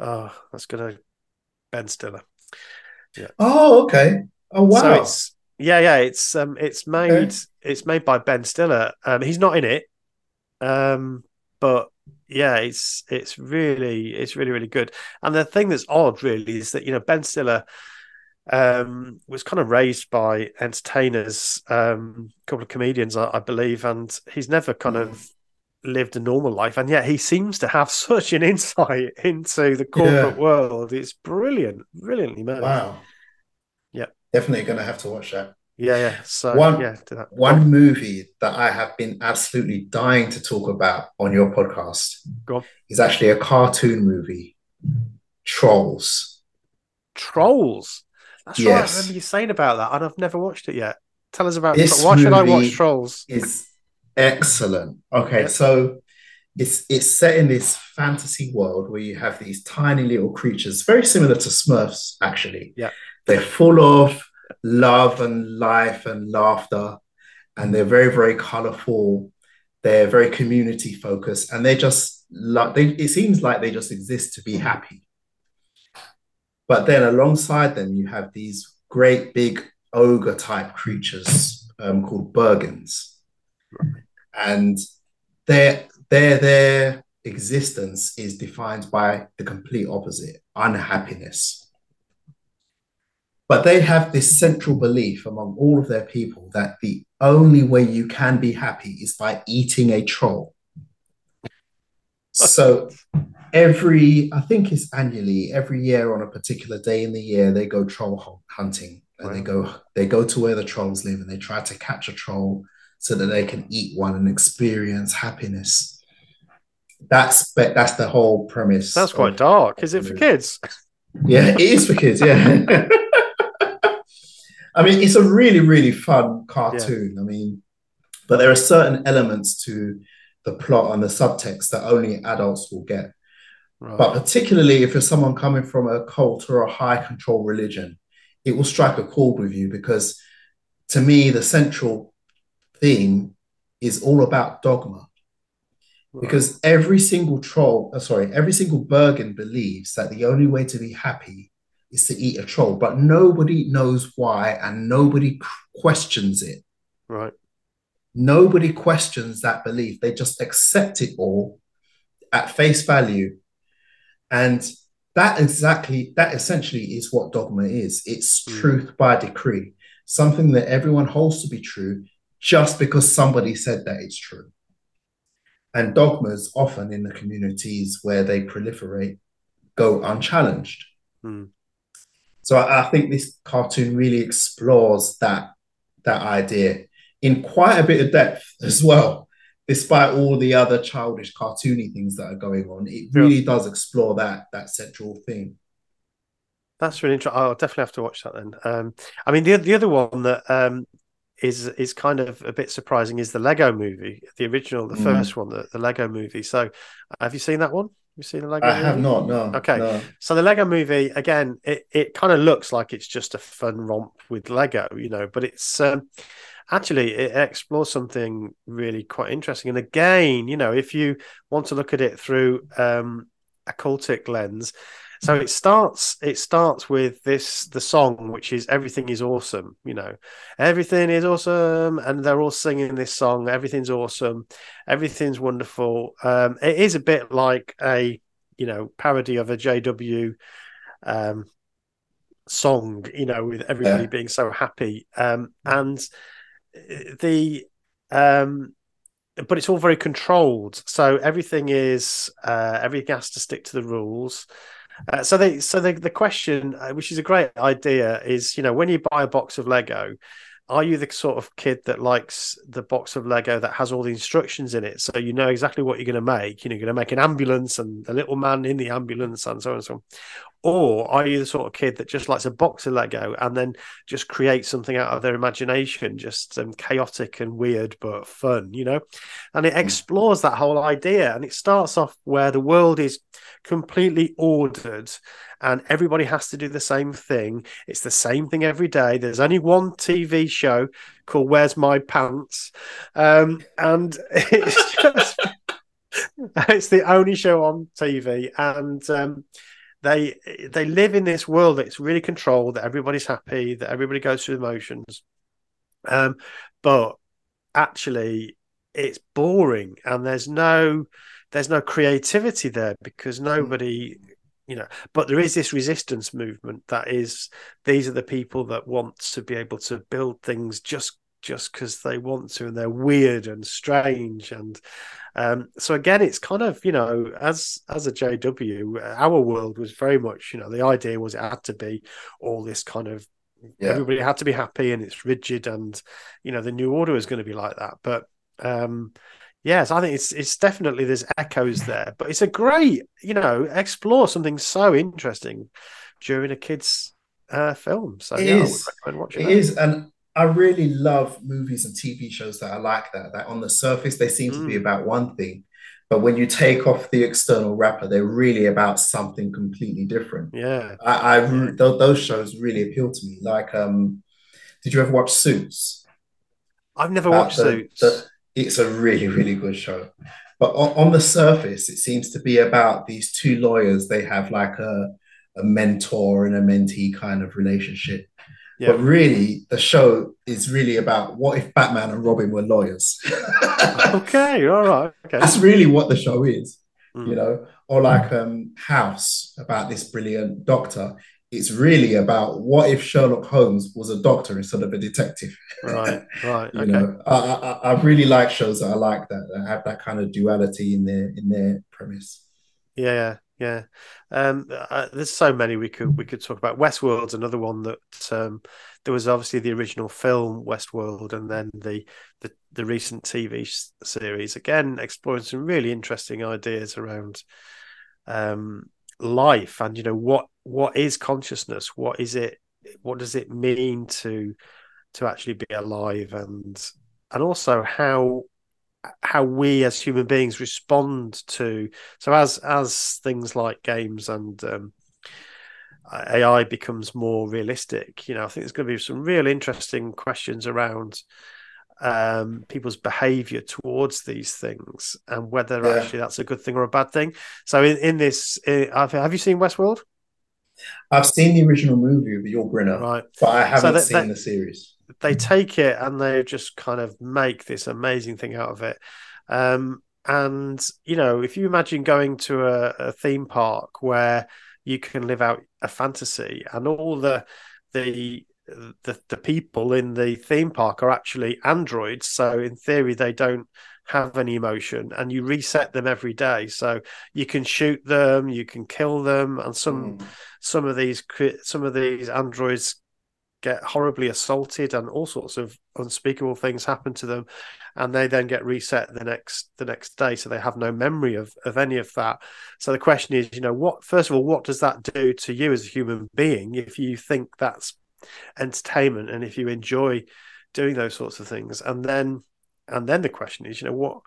Oh, that's gonna Ben Stiller. Yeah. Oh, okay. Oh, wow. So it's, yeah, yeah. It's um, it's made. Okay. It's made by Ben Stiller. Um, he's not in it. Um, but yeah, it's it's really it's really really good. And the thing that's odd, really, is that you know Ben Stiller um was kind of raised by entertainers, um, a couple of comedians, I, I believe, and he's never kind mm. of lived a normal life, and yet he seems to have such an insight into the corporate yeah. world. It's brilliant, brilliantly made. Wow. Yeah, definitely going to have to watch that. Yeah, yeah. So one, yeah, do that. One movie that I have been absolutely dying to talk about on your podcast Go on. Is actually a cartoon movie, Trolls. Trolls. That's yes. right. I remember you saying about that, and I've never watched it yet. Tell us about this. Why should I watch Trolls? Is excellent. Okay, so it's it's set in this fantasy world where you have these tiny little creatures, very similar to Smurfs, actually. Yeah, they're full of love and life and laughter, and they're very, very colourful. They're very community focused, and they just like they. It seems like they just exist to be happy. But then, alongside them, you have these great big ogre type creatures um, called Bergens. And their their their existence is defined by the complete opposite, unhappiness. But they have this central belief among all of their people that the only way you can be happy is by eating a troll. So every, I think it's annually, every year on a particular day in the year, they go troll hunting, and right. they go they go to where the trolls live, and they try to catch a troll so that they can eat one and experience happiness. That's that's the whole premise. That's quite dark. Is it for kids? Yeah, it is for kids, yeah. I mean, it's a really, really fun cartoon. Yeah. I mean, but there are certain elements to the plot and the subtext that only adults will get. Right. But particularly if you're someone coming from a cult or a high control religion, it will strike a chord with you, because to me, the central theme is all about dogma, right. because every single troll, oh, sorry, every single Bergen believes that the only way to be happy is to eat a troll, but nobody knows why, and nobody questions it. Right. Nobody questions that belief. They just accept it all at face value, and that exactly, that essentially is what dogma is. It's mm. truth by decree, something that everyone holds to be true, just because somebody said that it's true. And dogmas often in the communities where they proliferate go unchallenged. Mm. So I, I think this cartoon really explores that, that idea in quite a bit of depth as well, despite all the other childish cartoony things that are going on. It really yeah. does explore that, that central theme. That's really interesting. I'll definitely have to watch that then. Um, I mean, the, the other one that... Um, is is kind of a bit surprising is the Lego Movie, the original, the mm. first one, the, the Lego Movie. So have you seen that one? Have you seen the Lego I movie? Have not, no. Okay. No. So the Lego Movie, again, it, it kind of looks like it's just a fun romp with Lego, you know, but it's um, actually, it explores something really quite interesting. And again, you know, if you want to look at it through um, a cultic lens, so it starts it starts with this the song, which is Everything is Awesome, you know. Everything is awesome, and they're all singing this song, everything's awesome, everything's wonderful. Um, it is a bit like a, you know, parody of a J W um, song, you know, with everybody yeah. being so happy. Um, and the um but it's all very controlled. So everything is uh, everything has to stick to the rules. Uh, so they, so they, the question, uh, which is a great idea, is, you know, when you buy a box of Lego, are you the sort of kid that likes the box of Lego that has all the instructions in it, so you know exactly what you're going to make? You know, you're going to make an ambulance and a little man in the ambulance and so on and so on. Or are you the sort of kid that just likes a box of Lego and then just create something out of their imagination, just um, chaotic and weird but fun, you know? And it explores that whole idea, and it starts off where the world is completely ordered and everybody has to do the same thing. It's the same thing every day. There's only one T V show called Where's My Pants? Um, and it's just, it's the only show on T V. And um, they they live in this world that's really controlled, that everybody's happy, that everybody goes through the motions. Um, but actually, it's boring, and there's no there's no creativity there because nobody, you know. But there is this resistance movement that is, these are the people that want to be able to build things just just because they want to, and they're weird and strange. And um, so again, it's kind of, you know, as as a J W, our world was very much, you know, the idea was it had to be all this kind of, yeah. everybody had to be happy, and it's rigid, and, you know, the new order is going to be like that. But um, yes, I think it's it's definitely, there's echoes there, but it's a great, you know, explore something so interesting during a kid's uh, film. So it yeah, is. I would recommend watching it that. Is an I really love movies and T V shows that are like that, that on the surface, they seem mm. to be about one thing, but when you take off the external wrapper, they're really about something completely different. Yeah. I, I mm. th- those shows really appeal to me. Like, um, did you ever watch Suits? I've never about watched the, Suits. The, it's a really, really good show. But on, on the surface, it seems to be about these two lawyers. They have like a, a mentor and a mentee kind of relationship. Yeah. But really, the show is really about what if Batman and Robin were lawyers? Okay, all right. Okay. That's really what the show is, mm. you know? Or like um, House, about this brilliant doctor. It's really about what if Sherlock Holmes was a doctor instead of a detective? Right, right. you okay. know, I, I, I really like shows that I like that, that have that kind of duality in their, in their premise. Yeah. Yeah, um, uh, there's so many we could we could talk about. Westworld's another one that um, there was obviously the original film Westworld, and then the, the the recent T V series. Again, exploring some really interesting ideas around um, life, and you know what what is consciousness? What is it? What does it mean to to actually be alive? And and also how. how we as human beings respond to, so as as things like games and um, A I becomes more realistic, you know, I think there's going to be some real interesting questions around um, people's behaviour towards these things and whether yeah. actually that's a good thing or a bad thing. So in, in this, in, have you seen Westworld? I've seen the original movie with Yul Brynner, right. but I haven't so that, seen that, the series. They take it and they just kind of make this amazing thing out of it. Um, and, you know, if you imagine going to a, a theme park where you can live out a fantasy and all the, the the the people in the theme park are actually androids. So in theory, they don't have any emotion and you reset them every day. So you can shoot them, you can kill them. And some mm. some of these some of these androids get horribly assaulted and all sorts of unspeakable things happen to them, and they then get reset the next the next day, so they have no memory of, of any of that. So the question is, you know, what first of all, what does that do to you as a human being if you think that's entertainment and if you enjoy doing those sorts of things? And then and then the question is, you know, what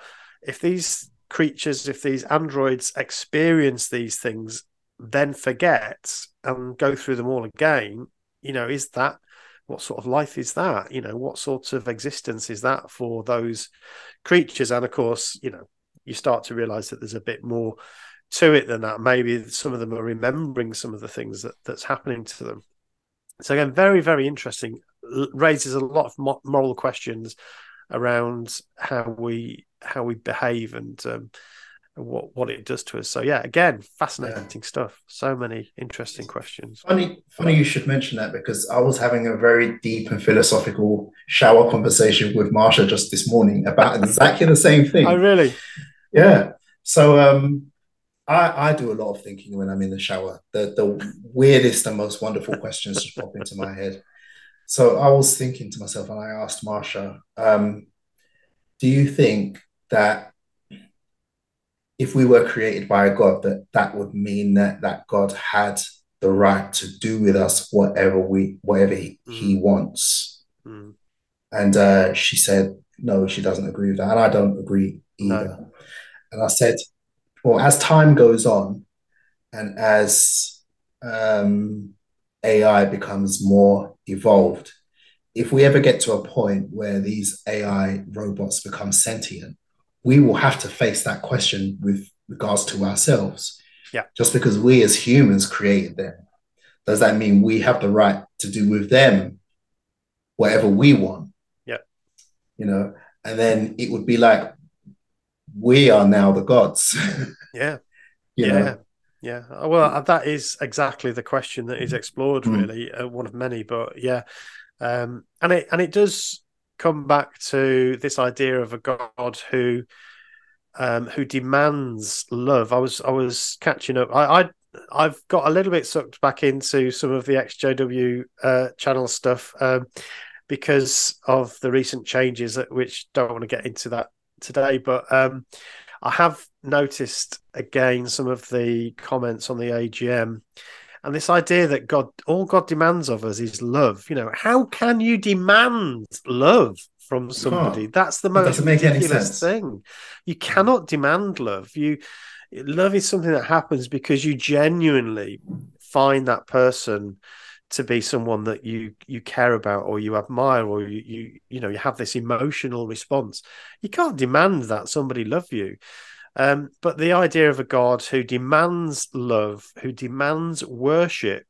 if these creatures, if these androids experience these things, then forget and go through them all again? You know, is that, what sort of life is that? You know, what sort of existence is that for those creatures? And of course, you know, you start to realize that there's a bit more to it than that. Maybe some of them are remembering some of the things that, that's happening to them. So again, very, very interesting. Raises a lot of moral questions around how we how we behave and um, what what it does to us. So yeah, again, fascinating yeah. stuff. So many interesting questions. Funny, funny you should mention that, because I was having a very deep and philosophical shower conversation with Marsha just this morning about exactly the same thing. Oh, really? Yeah. So um, I, I do a lot of thinking when I'm in the shower. The, the weirdest and most wonderful questions just pop into my head. So I was thinking to myself, and I asked Marsha, um, do you think that if we were created by a God, that that would mean that that God had the right to do with us whatever we whatever he, mm. he wants. Mm. And uh, she said, no, she doesn't agree with that. And I don't agree either. No. And I said, well, as time goes on and as um, A I becomes more evolved, if we ever get to a point where these A I robots become sentient, we will have to face that question with regards to ourselves. Yeah. Just because we as humans created them, does that mean we have the right to do with them whatever we want? Yeah. You know, and then it would be like, we are now the gods. Yeah. you yeah. know? Yeah. Well, that is exactly the question that is explored, mm. really, uh, one of many, but yeah. Um, and it, and it does come back to this idea of a God who, um, who demands love. I was, I was catching up. I, I, I've got a little bit sucked back into some of the X J W uh, channel stuff um, because of the recent changes, at which don't want to get into that today. But um, I have noticed again some of the comments on the A G M and this idea that God, all God demands of us is love. You know, how can you demand love from somebody? That's the most ridiculous thing. You cannot demand love. You. Love is something that happens because you genuinely find that person to be someone that you you care about or you admire or you you, you know you have this emotional response. You can't demand that somebody love you. Um, but the idea of a God who demands love, who demands worship,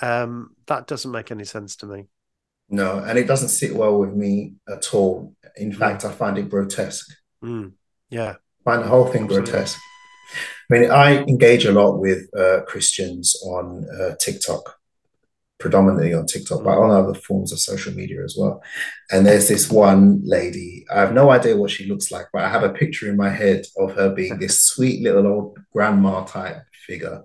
um, that doesn't make any sense to me. No, and it doesn't sit well with me at all. In fact, I find it grotesque. Mm, yeah. I find the whole thing Absolutely. grotesque. I mean, I engage a lot with uh, Christians on uh, TikTok, predominantly on TikTok, but on other forms of social media as well. And there's this one lady, I have no idea what she looks like, but I have a picture in my head of her being this sweet little old grandma type figure.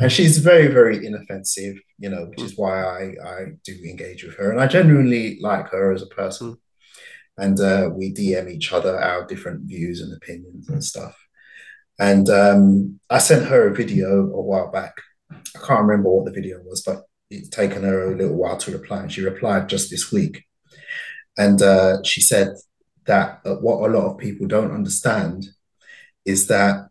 And she's very, very inoffensive, you know, which is why I, I do engage with her. And I genuinely like her as a person. And uh, we D M each other our different views and opinions and stuff. And um, I sent her a video a while back. I can't remember what the video was, but it's taken her a little while to reply. And she replied just this week. And uh, she said that what a lot of people don't understand is that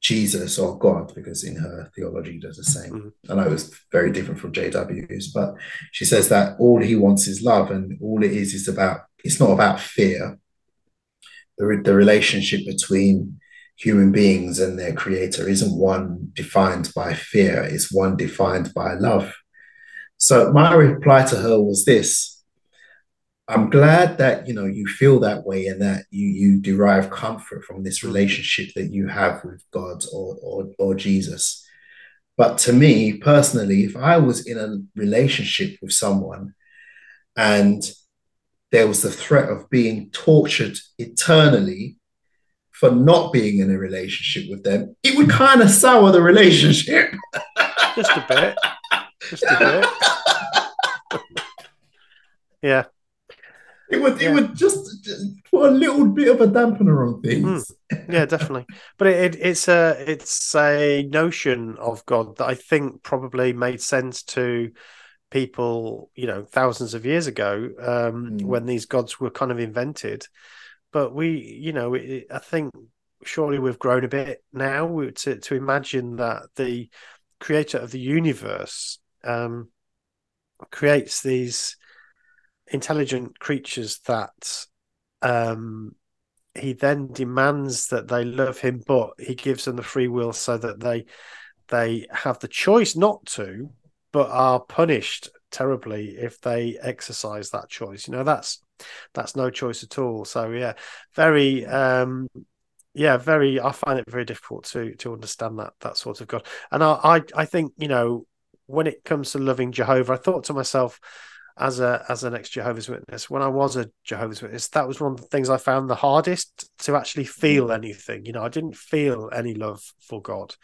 Jesus or God, because in her theology does the same. Mm-hmm. I know it's very different from J W's, but she says that all he wants is love. And all it is is about, it's not about fear. The, re- the relationship between human beings and their creator isn't one defined by fear, it's one defined by love. So my reply to her was this: I'm glad that, you know, you feel that way and that you you derive comfort from this relationship that you have with God or or, or Jesus. But to me personally, if I was in a relationship with someone and there was the threat of being tortured eternally for not being in a relationship with them, it would kind of sour the relationship. Just a bit. Just a bit. Yeah. It would yeah. it would just, just put a little bit of a dampener on things. Mm. Yeah, definitely. But it, it, it's a it's a notion of God that I think probably made sense to people, you know, thousands of years ago, um, mm. when these gods were kind of invented. But we, you know, it, I think surely we've grown a bit now to, to imagine that the creator of the universe um, creates these intelligent creatures that um, he then demands that they love him, but he gives them the free will so that they they have the choice not to, but are punished terribly if they exercise that choice. You know, that's that's no choice at all. So yeah, very um yeah very I find it very difficult to to understand that that sort of God. And I, I I think, you know, when it comes to loving Jehovah, I thought to myself as a as an ex-Jehovah's Witness, when I was a Jehovah's Witness, that was one of the things I found the hardest, to actually feel anything. You know, I didn't feel any love for God.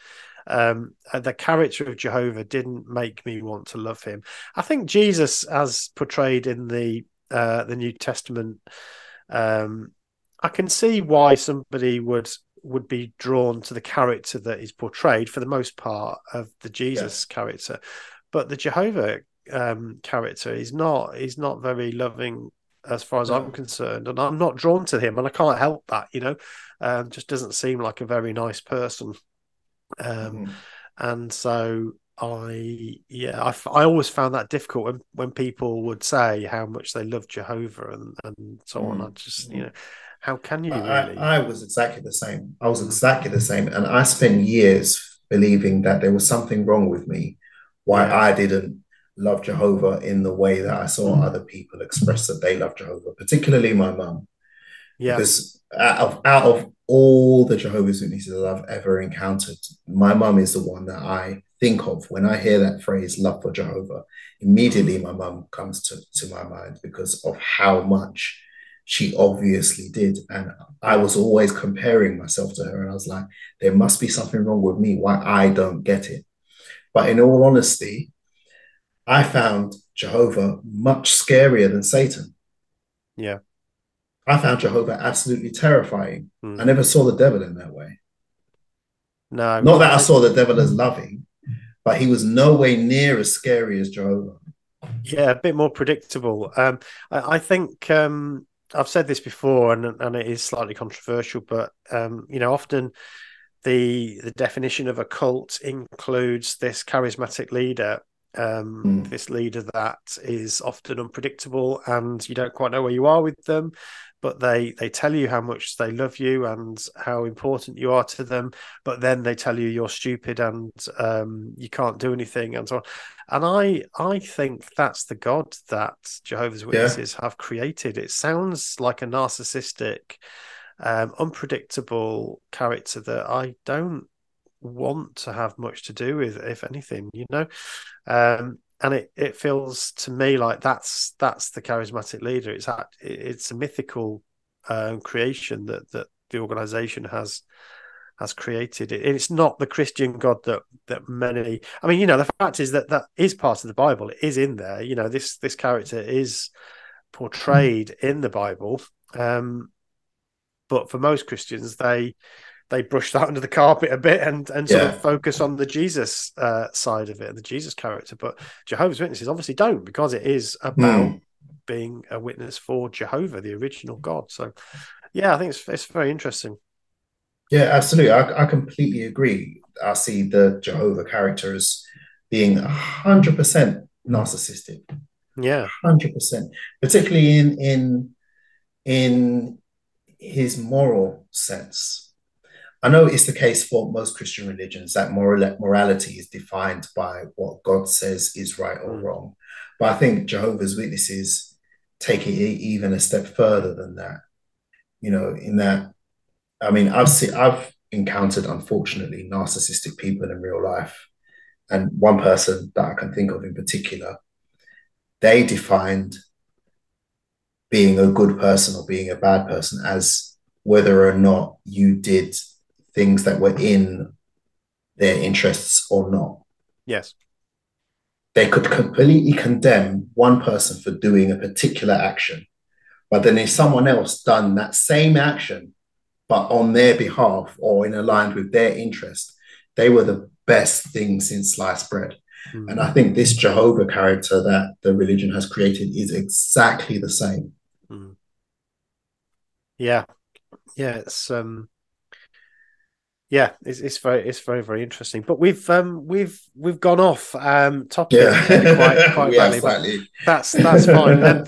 Um, the character of Jehovah didn't make me want to love him. I think Jesus, as portrayed in the Uh, the New Testament, um, I can see why somebody would would be drawn to the character that is portrayed, for the most part, of the Jesus yeah. character. But the Jehovah um, character is not is not very loving, as far as no. I'm concerned, and I'm not drawn to him, and I can't help that. You know, um, just doesn't seem like a very nice person, um, mm. and so. I yeah I, I always found that difficult when, when people would say how much they love Jehovah and, and so on. I just, you know, how can you really? I, I was exactly the same. I was exactly the same, and I spent years believing that there was something wrong with me, why I didn't love Jehovah in the way that I saw mm. other people express that they love Jehovah, particularly my mum. Yeah. Because out of, out of all the Jehovah's Witnesses that I've ever encountered, my mum is the one that I think of when I hear that phrase, love for Jehovah. Immediately my mum comes to, to my mind because of how much she obviously did. And I was always comparing myself to her, and I was like, there must be something wrong with me, why I don't get it. But in all honesty, I found Jehovah much scarier than Satan. Yeah. I found Jehovah absolutely terrifying. Mm. I never saw the devil in that way. No, I mean, not that I saw the devil as loving, but he was nowhere near as scary as Jehovah. Yeah, a bit more predictable. Um, I, I think um, I've said this before, and and it is slightly controversial, but um, you know, often the the definition of a cult includes this charismatic leader. Um, mm. This leader that is often unpredictable, and you don't quite know where you are with them, but they they tell you how much they love you and how important you are to them, but then they tell you you're stupid and um, you can't do anything and so on. And I I think that's the God that Jehovah's Witnesses yeah. have created. It sounds like a narcissistic, um, unpredictable character that I don't want to have much to do with, if anything, you know. Um, and it, it feels to me like that's that's the charismatic leader. It's that it's a mythical uh, creation that that the organization has has created. It, it's not the Christian God that that many. I mean, you know, the fact is that that is part of the Bible. It is in there. You know, this this character is portrayed in the Bible. Um, but for most Christians, they. They brush that under the carpet a bit and, and yeah. sort of focus on the Jesus uh, side of it, the Jesus character. But Jehovah's Witnesses obviously don't, because it is about mm. being a witness for Jehovah, the original God. So, yeah, I think it's it's very interesting. Yeah, absolutely. I, I completely agree. I see the Jehovah character as being one hundred percent narcissistic. Yeah. one hundred percent. Particularly in in in his moral sense. I know it's the case for most Christian religions that moral morality is defined by what God says is right or wrong. But I think Jehovah's Witnesses take it even a step further than that. You know, in that, I mean, I've seen, I've encountered, unfortunately, narcissistic people in real life. And one person that I can think of in particular, they defined being a good person or being a bad person as whether or not you did things that were in their interests or not. Yes. They could completely condemn one person for doing a particular action, but then if someone else done that same action, but on their behalf or in aligned with their interest, they were the best thing since sliced bread. Mm. And I think this Jehovah character that the religion has created is exactly the same. Mm. Yeah. Yeah. It's, um, Yeah, it's, it's very, it's very, very interesting. But we've, um, we've, we've gone off um, topic yeah. quite, quite badly. Slightly. That's that's fine. um,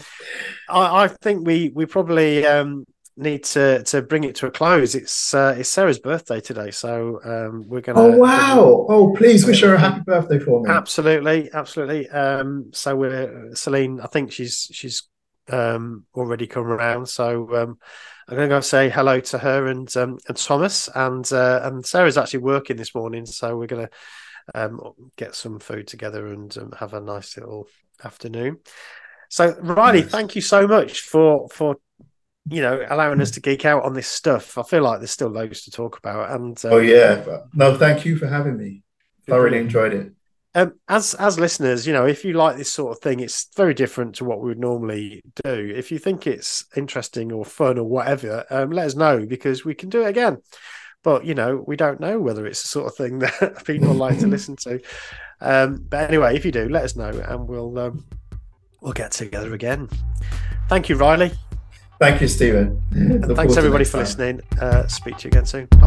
I, I think we we probably um, need to to bring it to a close. It's uh, it's Sarah's birthday today, so um, we're gonna. Oh wow! Gonna, oh please, wish her a happy birthday for me. Absolutely, absolutely. Um, so we're Celine. I think she's she's um, already come around. So. Um, I'm going to go say hello to her and um, and Thomas, and uh, and Sarah's actually working this morning, so we're going to um, get some food together and um, have a nice little afternoon. So, Riley, nice. Thank you so much for for you know allowing us to geek out on this stuff. I feel like there's still loads to talk about. And um, oh yeah, but no, thank you for having me. I really enjoyed it. Um, as as listeners, you know, if you like this sort of thing, it's very different to what we would normally do. If you think it's interesting or fun or whatever, um, let us know, because we can do it again. But, you know, we don't know whether it's the sort of thing that people like to listen to. Um, but anyway, if you do, let us know, and we'll um, we'll get together again. Thank you, Riley. Thank you, Stephen. And thanks, everybody, for listening. Uh, speak to you again soon.